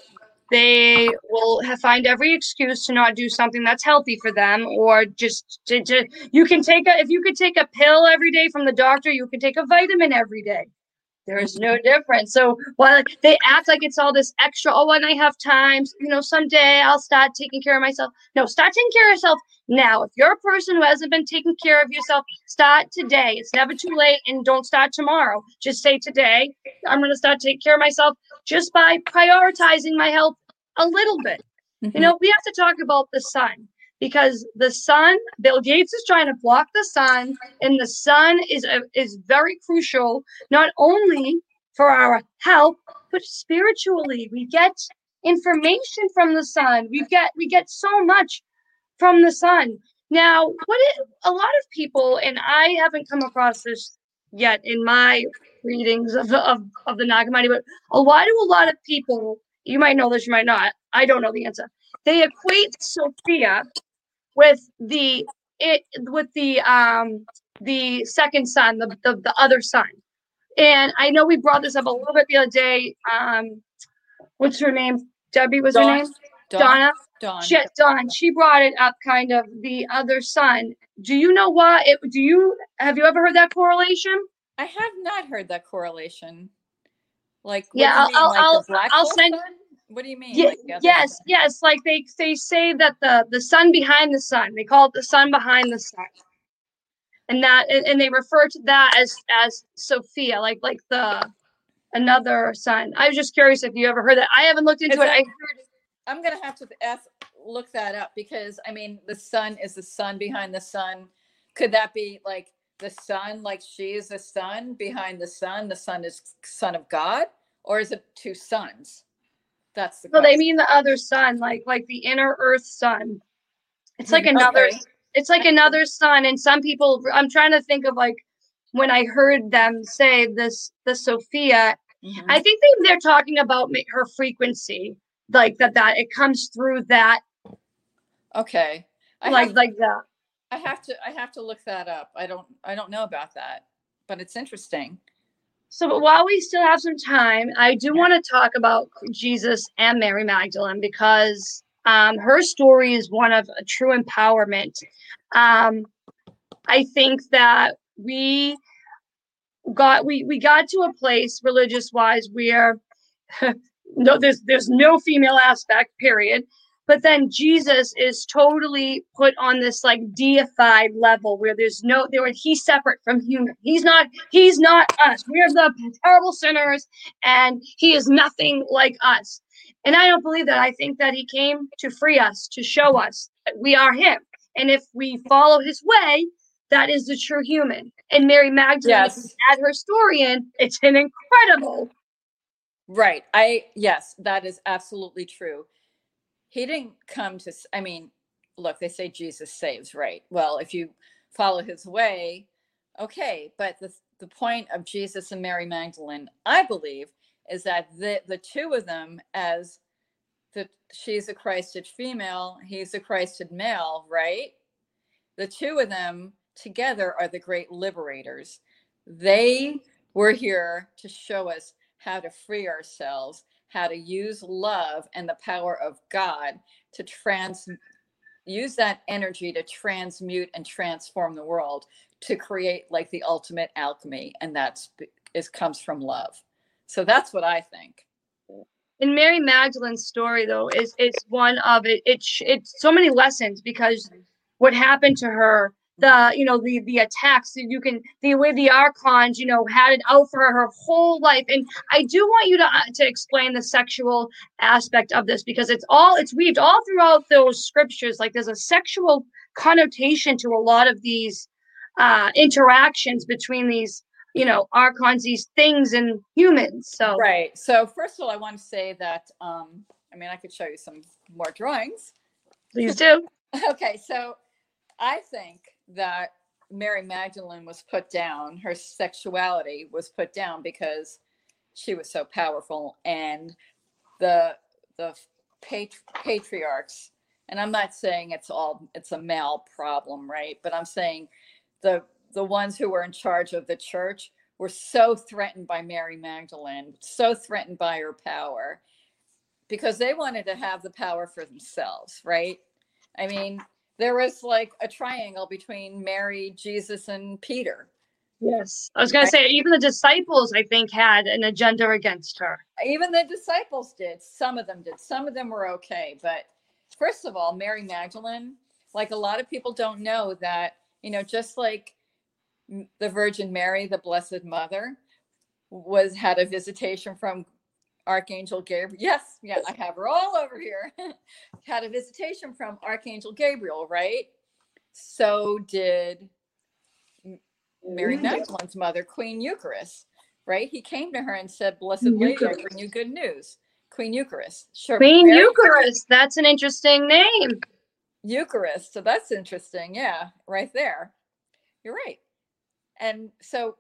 they will find every excuse to not do something that's healthy for them, or just to you can take a, if you could take a pill every day from the doctor, you can take a vitamin every day. There is no difference. So while they act like it's all this extra, oh, and I have time, you know, someday I'll start taking care of myself. No, start taking care of yourself now. If you're a person who hasn't been taking care of yourself, start today. It's never too late, and don't start tomorrow. Just say today, I'm going to start taking care of myself just by prioritizing my health a little bit. Mm-hmm. You know, we have to talk about the sun, because the sun, Bill Gates is trying to block the sun, and the sun is very crucial, not only for our health, but spiritually. We get information from the sun. We get so much from the sun. Now, a lot of people, and I haven't come across this yet in my readings of the Nag Hammadi, but why do a lot of people, you might know this, you might not, I don't know the answer, they equate Sophia with the second son, the other son. And I know we brought this up a little bit the other day. What's her name? Debbie was Dawn. Her name? Donna? Dawn. She brought it up, kind of the other son. Do you know why? Have you ever heard that correlation? I have not heard that correlation. Like, what do you mean? Like the black hole son? What do you mean? Yeah, like yes. Like they say that the sun behind the sun. They call it the sun behind the sun. And that, and they refer to that as Sophia, like the another son. I was just curious if you ever heard that. I haven't looked into it. I'm gonna have to look that up, because I mean, the sun is the sun behind the sun. Could that be like the sun? Like she is the sun behind the sun. The sun is son of God, or is it two sons? That's the. No, question. They mean the other sun, like the inner earth sun. It's like another. Okay. It's like another sun, and some people, I'm trying to think of like when I heard them say this, the Sophia, mm-hmm. I think they're talking about her frequency, like that it comes through that. Okay. Like that. I have to look that up. I don't know about that, but it's interesting. So, but while we still have some time, I do want to talk about Jesus and Mary Magdalene, because her story is one of a true empowerment. I think that we got to a place religious wise where no, there's no female aspect, period. But then Jesus is totally put on this like deified level where he's separate from human. He's not us. We're the terrible sinners, and he is nothing like us. And I don't believe that. I think that he came to free us, to show us that we are him. And if we follow his way, that is the true human. And Mary Magdalene, yes. Add her story in, it's an incredible. Right. Yes, that is absolutely true. He didn't come to, I mean, look, they say Jesus saves, right? Well, if you follow his way, okay. But the point of Jesus and Mary Magdalene, I believe, is that the two of them, as she's a Christed female, he's a Christed male, right? The two of them together are the great liberators. They were here to show us how to free ourselves, how to use love and the power of God to use that energy to transmute and transform the world, to create like the ultimate alchemy. And that comes from love. So that's what I think. In Mary Magdalene's story, though, is one of it. It's so many lessons, because what happened to her, the attacks the way the Archons, had it out for her whole life. And I do want you to explain the sexual aspect of this, because it's weaved all throughout those scriptures. Like there's a sexual connotation to a lot of these interactions between these, Archons, these things, and humans. So right. So first of all, I want to say that, I could show you some more drawings. Please do. Okay. So I think that Mary Magdalene was put down. Her sexuality was put down because she was so powerful, and the patriarchs, and I'm not saying it's a male problem, right? But I'm saying the ones who were in charge of the church were so threatened by Mary Magdalene, so threatened by her power, because they wanted to have the power for themselves, right? I mean, there was like a triangle between Mary, Jesus, and Peter. Yes. I was going to say, even the disciples, I think, had an agenda against her. Even the disciples did. Some of them did. Some of them were okay. But first of all, Mary Magdalene, like a lot of people don't know that, just like the Virgin Mary, the Blessed Mother, had a visitation from Archangel Gabriel. Yes, yeah, I have her all over here. Had a visitation from Archangel Gabriel, right? So did Mary Magdalene's mother, Queen Eucharist, right? He came to her and said, "Blessed Lady, I bring you good news." Queen Eucharist. Sure. Queen Eucharist. That's an interesting name. Eucharist. So that's interesting. Yeah, right there. You're right. And so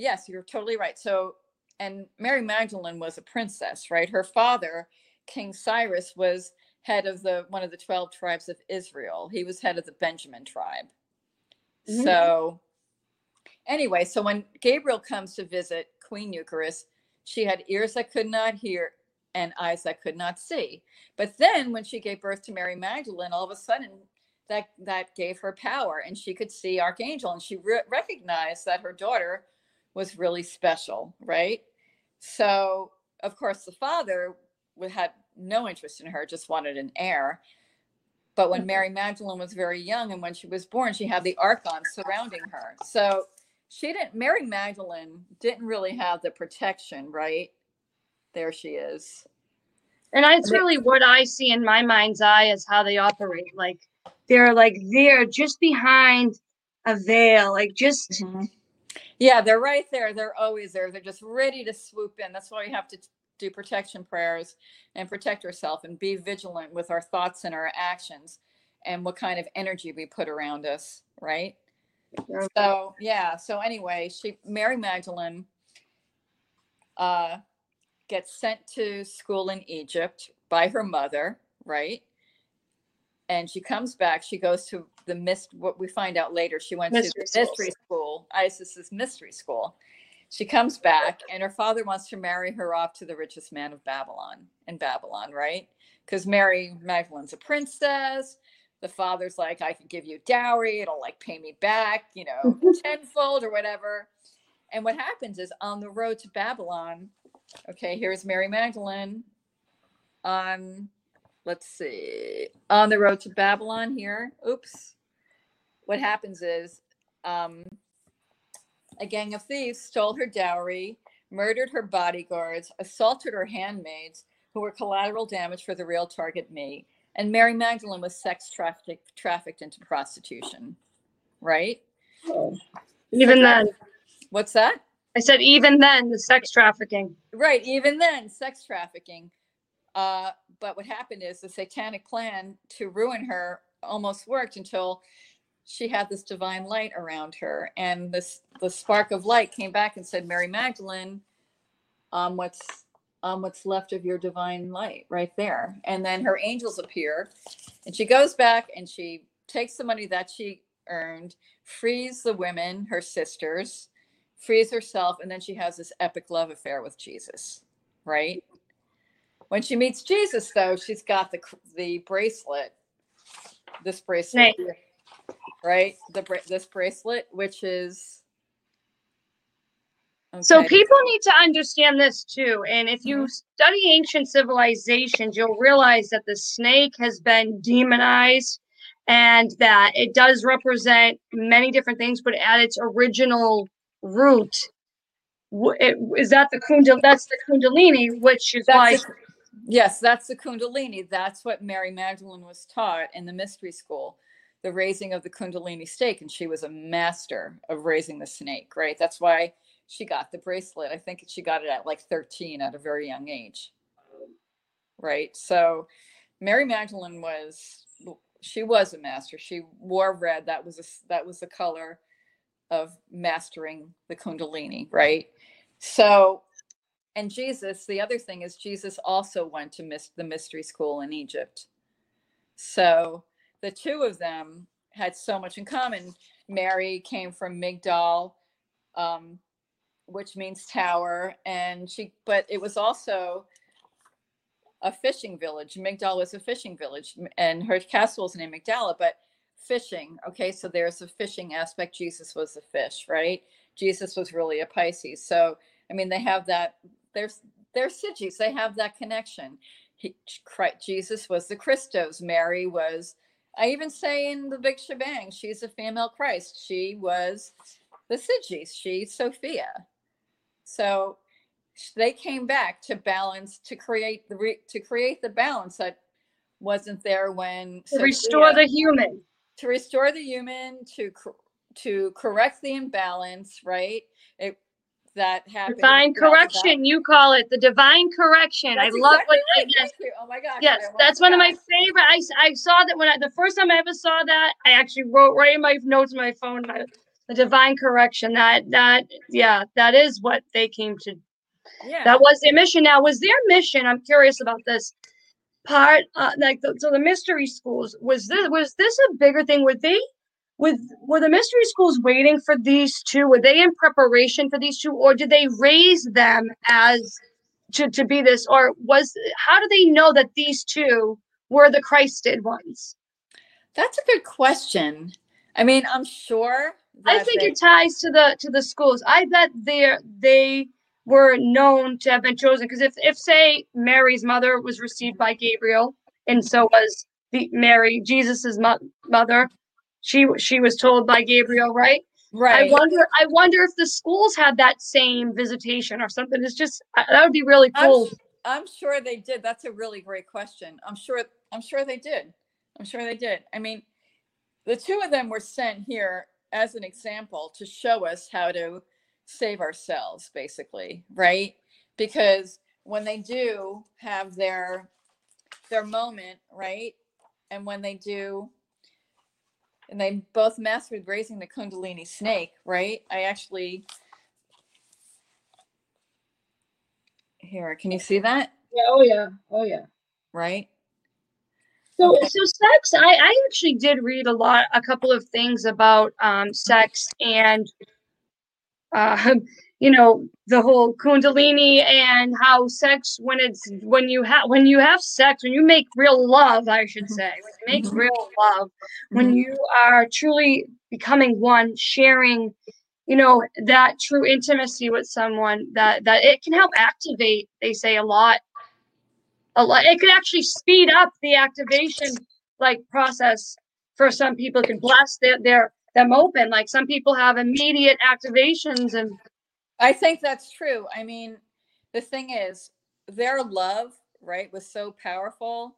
Yes, you're totally right. So, and Mary Magdalene was a princess, right? Her father, King Cyrus, was head of one of the 12 tribes of Israel. He was head of the Benjamin tribe. Mm-hmm. So anyway, so when Gabriel comes to visit Queen Eucharis, she had ears that could not hear and eyes that could not see. But then when she gave birth to Mary Magdalene, all of a sudden that gave her power, and she could see Archangel, and she recognized that her daughter was really special, right? So of course the father had no interest in her, just wanted an heir. But when Mary Magdalene was very young, and when she was born, she had the Archons surrounding her. So Mary Magdalene didn't really have the protection, right? There she is. And that's really what I see in my mind's eye is how they operate. Like they're just behind a veil, like just. Mm-hmm. Yeah, they're right there. They're always there. They're just ready to swoop in. That's why we have to do protection prayers and protect ourselves and be vigilant with our thoughts and our actions and what kind of energy we put around us, right? Okay. So, yeah. So anyway, Mary Magdalene gets sent to school in Egypt by her mother, right? And she comes back. She goes to what we find out later, she went to the mystery school, Isis's mystery school. She comes back, and her father wants to marry her off to the richest man of Babylon, right? Because Mary Magdalene's a princess. The father's like, I can give you dowry. It'll pay me back, tenfold or whatever. And what happens is on the road to Babylon, okay, here's Mary Magdalene on the road to Babylon here. Oops. What happens is a gang of thieves stole her dowry, murdered her bodyguards, assaulted her handmaids, who were collateral damage for the real target, me. And Mary Magdalene was sex trafficked into prostitution, right? Even then. What's that? I said even then, the sex trafficking. Right, even then, sex trafficking. But what happened is the satanic plan to ruin her almost worked until she had this divine light around her, and the spark of light came back and said, Mary Magdalene, what's left of your divine light right there. And then her angels appear, and she goes back and she takes the money that she earned, frees the women, her sisters, frees herself. And then she has this epic love affair with Jesus, right? When she meets Jesus, though, she's got the bracelet, this bracelet, right? This bracelet, which is. Okay. So people need to understand this, too. And if you study ancient civilizations, you'll realize that the snake has been demonized and that it does represent many different things. But at its original root, that's the Kundalini, which is why. Yes, that's the Kundalini. That's what Mary Magdalene was taught in the mystery school, the raising of the Kundalini snake. And she was a master of raising the snake, right? That's why she got the bracelet. I think she got it at 13 at a very young age, right? So Mary Magdalene was a master. She wore red. That was the color of mastering the Kundalini, right? So... And Jesus, the other thing is Jesus also went to the mystery school in Egypt. So the two of them had so much in common. Mary came from Migdal, which means tower. But it was also a fishing village. Migdal was a fishing village, and her castle was named Migdala, but fishing. Okay. So there's a fishing aspect. Jesus was a fish, right? Jesus was really a Pisces. So, I mean, they have that. They're Sigis. They have that connection. Jesus was the Christos. Mary was, I even say in The Big She-Bang, she's a female Christ. She was the Sigis. She's Sophia. So they came back to balance, to create the balance that wasn't there when Sophia, to restore the human, to correct the imbalance, right? That happened. Divine correction, you call it the divine correction. That's I love it. Oh my gosh! Yes, that's one of my favorite. I saw that the first time I ever saw that, I actually wrote right in my notes on my phone. I The divine correction, that is what they came to. Yeah. That was their mission. Now, was their mission, I'm curious about this part, so the mystery schools, was this a bigger thing? Were the mystery schools waiting for these two? Were they in preparation for these two, or did they raise them as to be this? Or how do they know that these two were the Christed ones? That's a good question. I mean, I'm sure. I think it ties to the schools. I bet they were known to have been chosen, because if say Mary's mother was received by Gabriel, and so was Mary, Jesus's mother, she was told by Gabriel, right? Right. I wonder if the schools had that same visitation or something. It's just, that would be really cool. I'm sure they did. That's a really great question. I'm sure they did. I mean, the two of them were sent here as an example to show us how to save ourselves, basically, right? Because when they do have their moment, right? And when they do, and they both mastered raising the Kundalini snake, right? Can you see that? Yeah. Oh yeah. Right. So sex, I actually did read a couple of things about sex and, the whole Kundalini and how sex, when you have sex, when you make real love, I should say, when you make real love, when you are truly becoming one, sharing, that true intimacy with someone, that it can help activate, they say a lot. It could actually speed up the activation process for some people. It can blast them open. Like, some people have immediate activations, and I think that's true. I mean, the thing is, their love, right, was so powerful.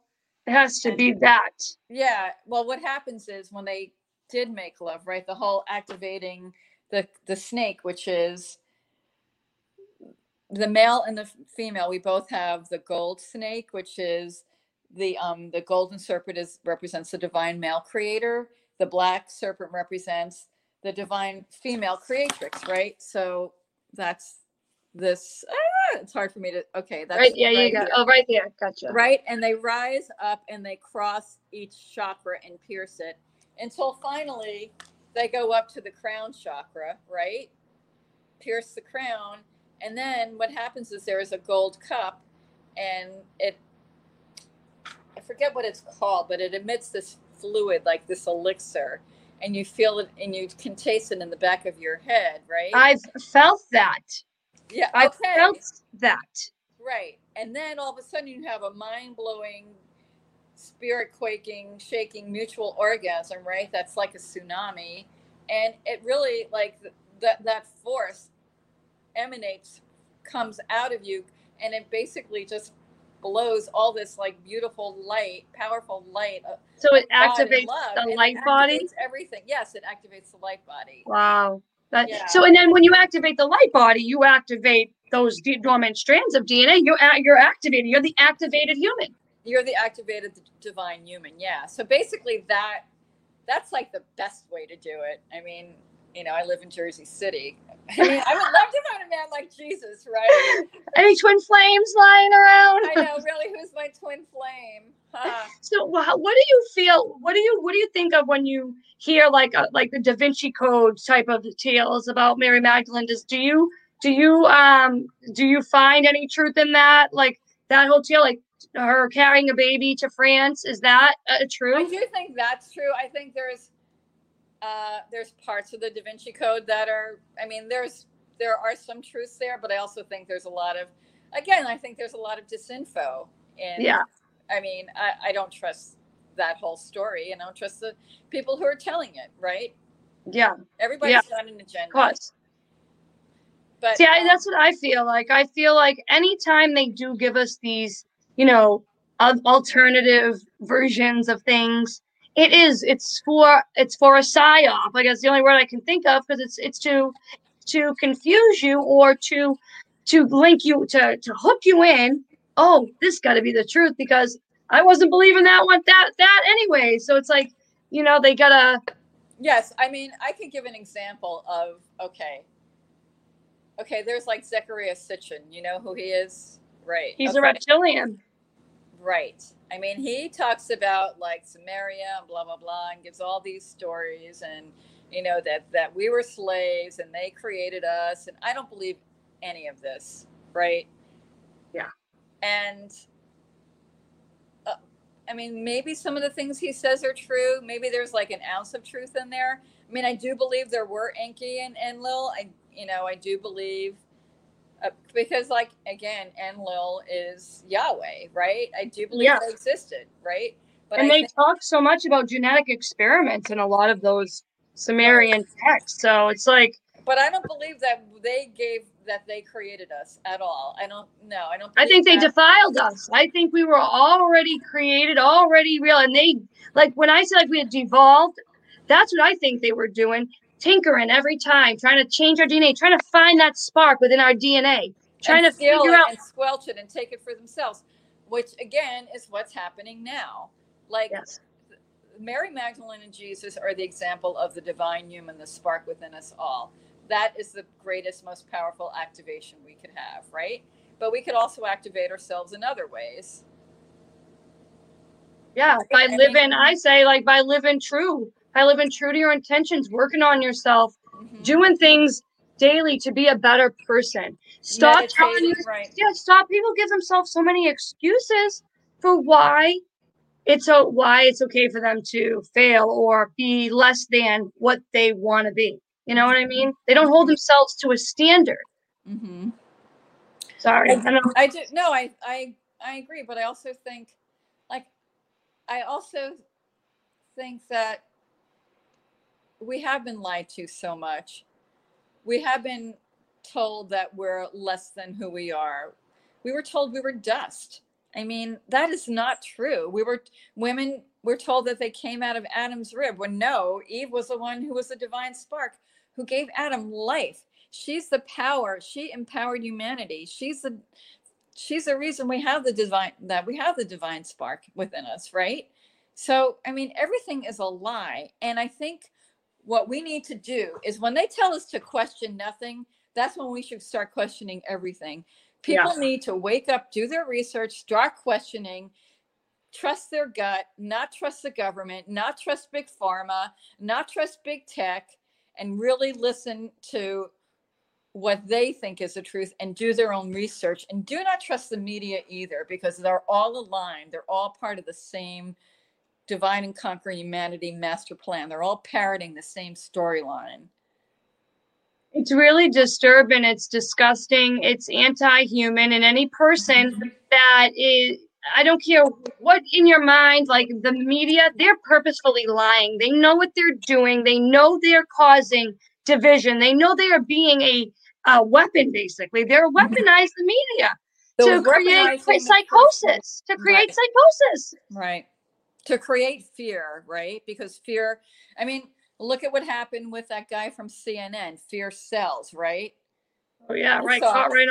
It has to be that. Yeah. Well, what happens is when they did make love, right, the whole activating the snake, which is the male and the female, we both have the gold snake, which is the golden serpent represents the divine male creator. The black serpent represents the divine female creatrix, right? So that's this. It's hard for me to. Okay, that's right. Yeah, right, you got. Oh, right there, gotcha. Right, and they rise up and they cross each chakra and pierce it until finally they go up to the crown chakra, right? Pierce the crown. And then what happens is there is a gold cup, and I forget what it's called, but it emits this fluid, like this elixir, and you feel it and you can taste it in the back of your head, right? I've felt that. Yeah. Okay. I've felt that. Right. And then all of a sudden you have a mind-blowing, spirit-quaking, shaking mutual orgasm, right? That's like a tsunami. And it really, that force emanates, comes out of you, and it basically just blows all this beautiful light, powerful light. So it activates the light body? Everything. Yes, it activates the light body. Wow. Yeah. So, and then when you activate the light body, you activate those dormant strands of DNA. You're activated. You're the activated human. You're the activated divine human. Yeah. So basically that's the best way to do it. I mean, I live in Jersey City. I mean, I would love to find a man like Jesus, right? Any twin flames lying around? I know, really. Who's my twin flame? Huh. So, what do you feel? What do you think of when you hear the Da Vinci Code type of tales about Mary Magdalene? Do you find any truth in that? Like that whole tale, like her carrying a baby to France, is that true? I do think that's true. I think there's parts of the Da Vinci Code that are, I mean, there are some truths there, but I also think there's a lot of disinfo. And yeah. I mean, I don't trust that whole story, and I don't trust the people who are telling it, right? Yeah. Everybody's got an agenda. Of course. But see, that's what I feel like. I feel like anytime they do give us these, alternative versions of things, It's for a psyop. Like, that's the only word I can think of, because it's to confuse you, or to link you, to hook you in. Oh, this got to be the truth, because I wasn't believing that anyway. So it's they gotta Yes. I mean, I can give an example of, okay. There's like Zechariah Sitchin. You know who he is? Right. He's a reptilian. Right. I mean, he talks about like Samaria and blah, blah, blah, and gives all these stories and, you know, that we were slaves and they created us. And I don't believe any of this. Right. Yeah. And I mean, maybe some of the things he says are true. Maybe there's like an ounce of truth in there. I mean, I do believe there were Enki and Enlil. I do believe because, like, again, Enlil is Yahweh, right? I do believe they existed, right? But they talk so much about genetic experiments in a lot of those Sumerian texts. So it's like, but I don't believe that they created us at all. I think they defiled us. I think we were already created, already real. And they, like, when I said like we had devolved, that's what I think they were doing. Tinkering every time, trying to change our DNA, trying to find that spark within our DNA, trying to figure out and squelch it and take it for themselves, which again is what's happening now. Like Mary Magdalene and Jesus are the example of the divine human, the spark within us all. That is the greatest, most powerful activation we could have, right? But we could also activate ourselves in other ways. Yeah, by living, I say, like, by living true to your intentions, working on yourself, doing things daily to be a better person. Stop telling you, stop. People give themselves so many excuses for why it's okay for them to fail or be less than what they want to be. You know what I mean? They don't hold themselves to a standard. Mm-hmm. Sorry. I do. No, I agree. But I also think, like, that we have been lied to so much. We have been told that we're less than who we are. We were told we were dust. I mean, that is not true. Women were told that they came out of Adam's rib, when no, Eve was the one who was the divine spark who gave Adam life. She's the power. She empowered humanity. She's the reason we have the divine spark within us, right? So, I mean, everything is a lie. And I think what we need to do is, when they tell us to question nothing, that's when we should start questioning everything. People need to wake up, do their research, start questioning, trust their gut, not trust the government, not trust big pharma, not trust big tech, and really listen to what they think is the truth and do their own research. And do not trust the media either, because they're all aligned. They're all part of the same divine and conquering humanity master plan. They're all parroting the same storyline. It's really disturbing. It's disgusting. It's anti-human. And any person that is, I don't care what in your mind, like the media, they're purposefully lying. They know what they're doing. They know they're causing division. They know they are being a weapon, basically. They're weaponized the media to create psychosis, Right. To create fear, right? Because fear, I mean, look at what happened with that guy from CNN. Fear sells, right? Oh, yeah, right. Caught right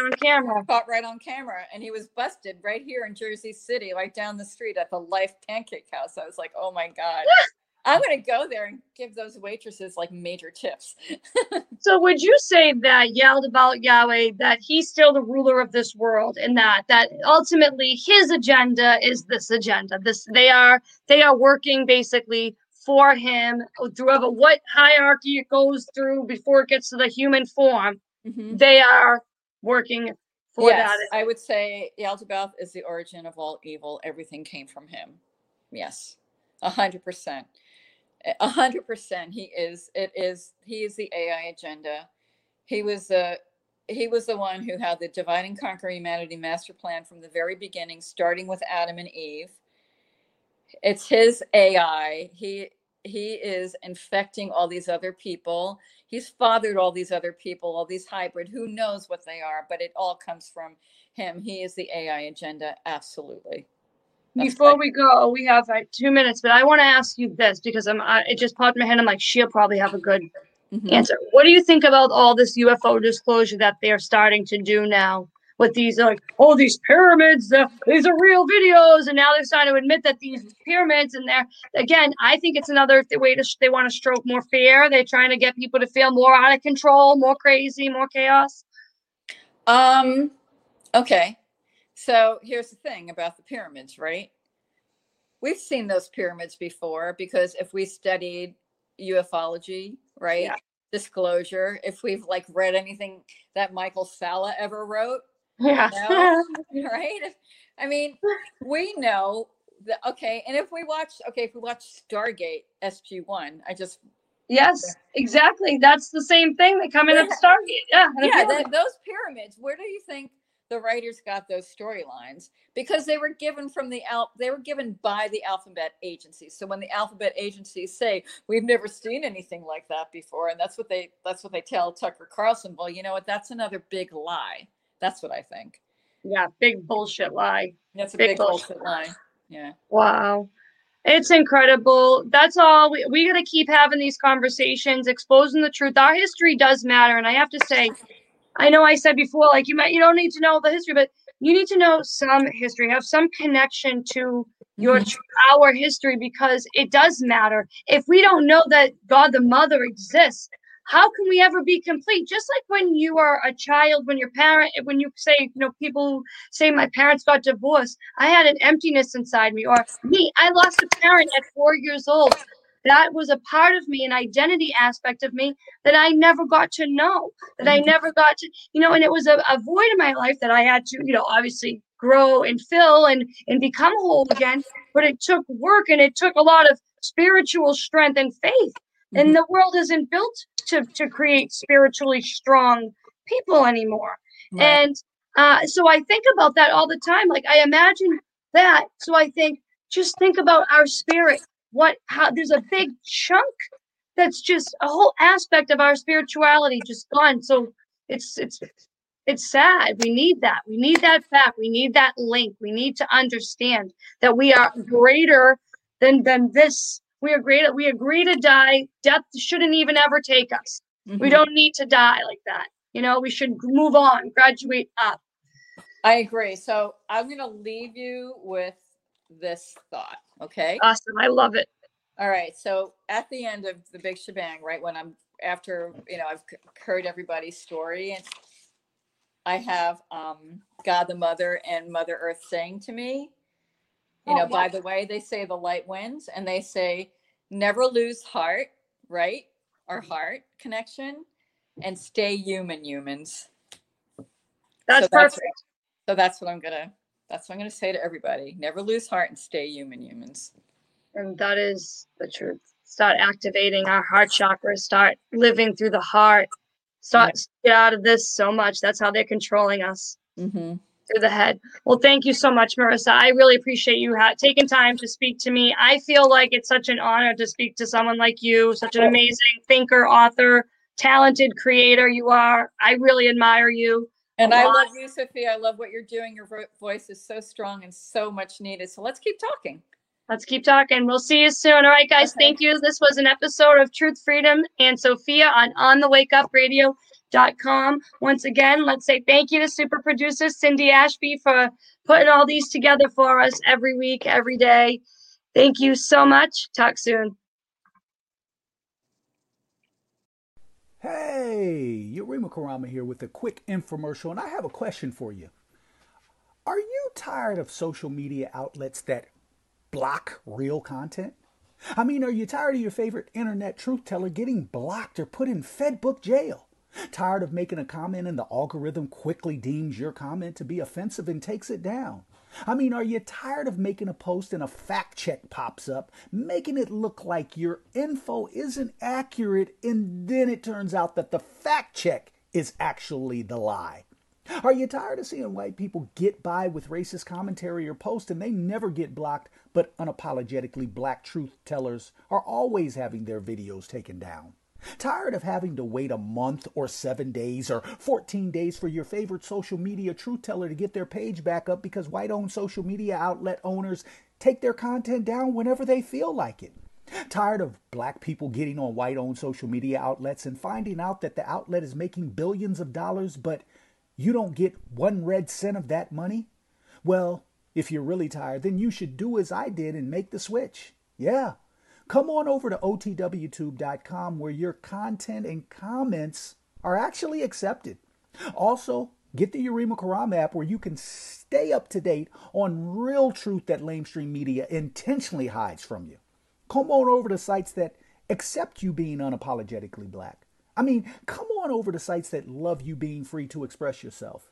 on camera. And he was busted right here in Jersey City, right down the street at the Life Pancake House. I was like, oh, my God. I'm going to go there and give those waitresses, like, major tips. So would you say that Yaldabaoth Yahweh, that he's still the ruler of this world, and that ultimately his agenda is this agenda? They are working basically for him, throughout what hierarchy it goes through before it gets to the human form, they are working for that. I would say Yaldabaoth is the origin of all evil. Everything came from him. Yes, 100%. 100%. He is the AI agenda. He was the one who had the divide and conquer humanity master plan from the very beginning, starting with Adam and Eve. It's his AI. He is infecting all these other people. He's fathered all these other people, all these hybrid. Who knows what they are, but it all comes from him. He is the AI agenda. Absolutely. Before we go, we have 2 minutes, but I want to ask you this, because it just popped in my head. I'm like, she'll probably have a good answer. What do you think about all this UFO disclosure that they're starting to do now? with these like, oh, these pyramids, these are real videos, and now they're starting to admit that these pyramids, and they're, again, I think it's another way to they want to stroke more fear. They're trying to get people to feel more out of control, more crazy, more chaos. Okay. So here's the thing about the pyramids, right? We've seen those pyramids before, because if we studied ufology, right? Yeah. Disclosure, if we've like read anything that Michael Sala ever wrote, yeah, you know, right? I mean, we know that, okay. And if we watch Stargate SG-1, I just, yes, exactly. That's the same thing that come in at Stargate. Yeah, yeah. Those pyramids. Where do you think the writers got those storylines? Because they were given by the alphabet agency. So when the alphabet agencies say, we've never seen anything like that before, and that's what they tell Tucker Carlson, well, you know what, that's another big lie. That's what I think. Yeah, big bullshit lie. That's a big bullshit lie. Yeah. Wow. It's incredible. That's all. We got to keep having these conversations, exposing the truth. Our history does matter. And I have to say, I know I said before, like, you don't need to know the history, but you need to know some history, have some connection to our history, because it does matter. If we don't know that God the Mother exists, how can we ever be complete? Just like when you are a child, when you say, people say my parents got divorced, I had an emptiness inside me, or me, I lost a parent at 4 years old. That was a part of me, an identity aspect of me that I never got to know, and it was a void in my life that I had to, obviously grow and fill and become whole again. But it took work, and it took a lot of spiritual strength and faith. Mm-hmm. And the world isn't built to create spiritually strong people anymore. Right. And so I think about that all the time. Like, I imagine that. So I think, just think about our spirit. There's a big chunk that's just a whole aspect of our spirituality just gone. So it's sad. We need that. We need that fact. We need that link. We need to understand that we are greater than this. We are greater. We agree to die. Death shouldn't even ever take us. Mm-hmm. We don't need to die like that. We should move on, graduate up. I agree. So I'm going to leave you with this thought. Okay. Awesome. I love it. All right. So at the end of the Big Shebang, right, when I'm after, I've heard everybody's story, and I have God the Mother and Mother Earth saying to me, by the way, they say the light wins, and they say, never lose heart, right? Our heart connection, and stay human, humans. That's perfect. That's what I'm going to say to everybody. Never lose heart and stay human, humans. And that is the truth. Start activating our heart chakra. Start living through the heart. Start to get out of this so much. That's how they're controlling us through the head. Well, thank you so much, Marissa. I really appreciate you taking time to speak to me. I feel like it's such an honor to speak to someone like you, such an amazing thinker, author, talented creator you are. I really admire you. And I love you, Sophia. I love what you're doing. Your voice is so strong and so much needed. So let's keep talking. Let's keep talking. We'll see you soon. All right, guys. Okay. Thank you. This was an episode of Truth, Freedom, and Sophia on thewakeupradio.com. Once again, let's say thank you to super producer Cindy Ashby for putting all these together for us every week, every day. Thank you so much. Talk soon. Hey, Yurima Karama here with a quick infomercial, and I have a question for you. Are you tired of social media outlets that block real content? I mean, are you tired of your favorite internet truth teller getting blocked or put in Fedbook jail? Tired of making a comment and the algorithm quickly deems your comment to be offensive and takes it down? I mean, are you tired of making a post and a fact check pops up, making it look like your info isn't accurate, and then it turns out that the fact check is actually the lie? Are you tired of seeing white people get by with racist commentary or posts and they never get blocked, but unapologetically black truth tellers are always having their videos taken down? Tired of having to wait a month or 7 days or 14 days for your favorite social media truth teller to get their page back up because white-owned social media outlet owners take their content down whenever they feel like it? Tired of black people getting on white-owned social media outlets and finding out that the outlet is making billions of dollars, but You don't get 1 red cent of that money? Well, if you're really tired, then you should do as I did and make the switch. Yeah. Come on over to otwtube.com where your content and comments are actually accepted. Also, get the Yurima Karama app where you can stay up to date on real truth that lamestream media intentionally hides from you. Come on over to sites that accept you being unapologetically black. I mean, come on over to sites that love you being free to express yourself.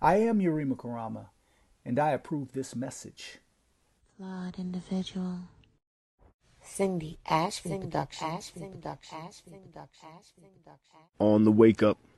I am Yurima Karama, and I approve this message. Flawed individual. Cindy Ashby. On the Wake Up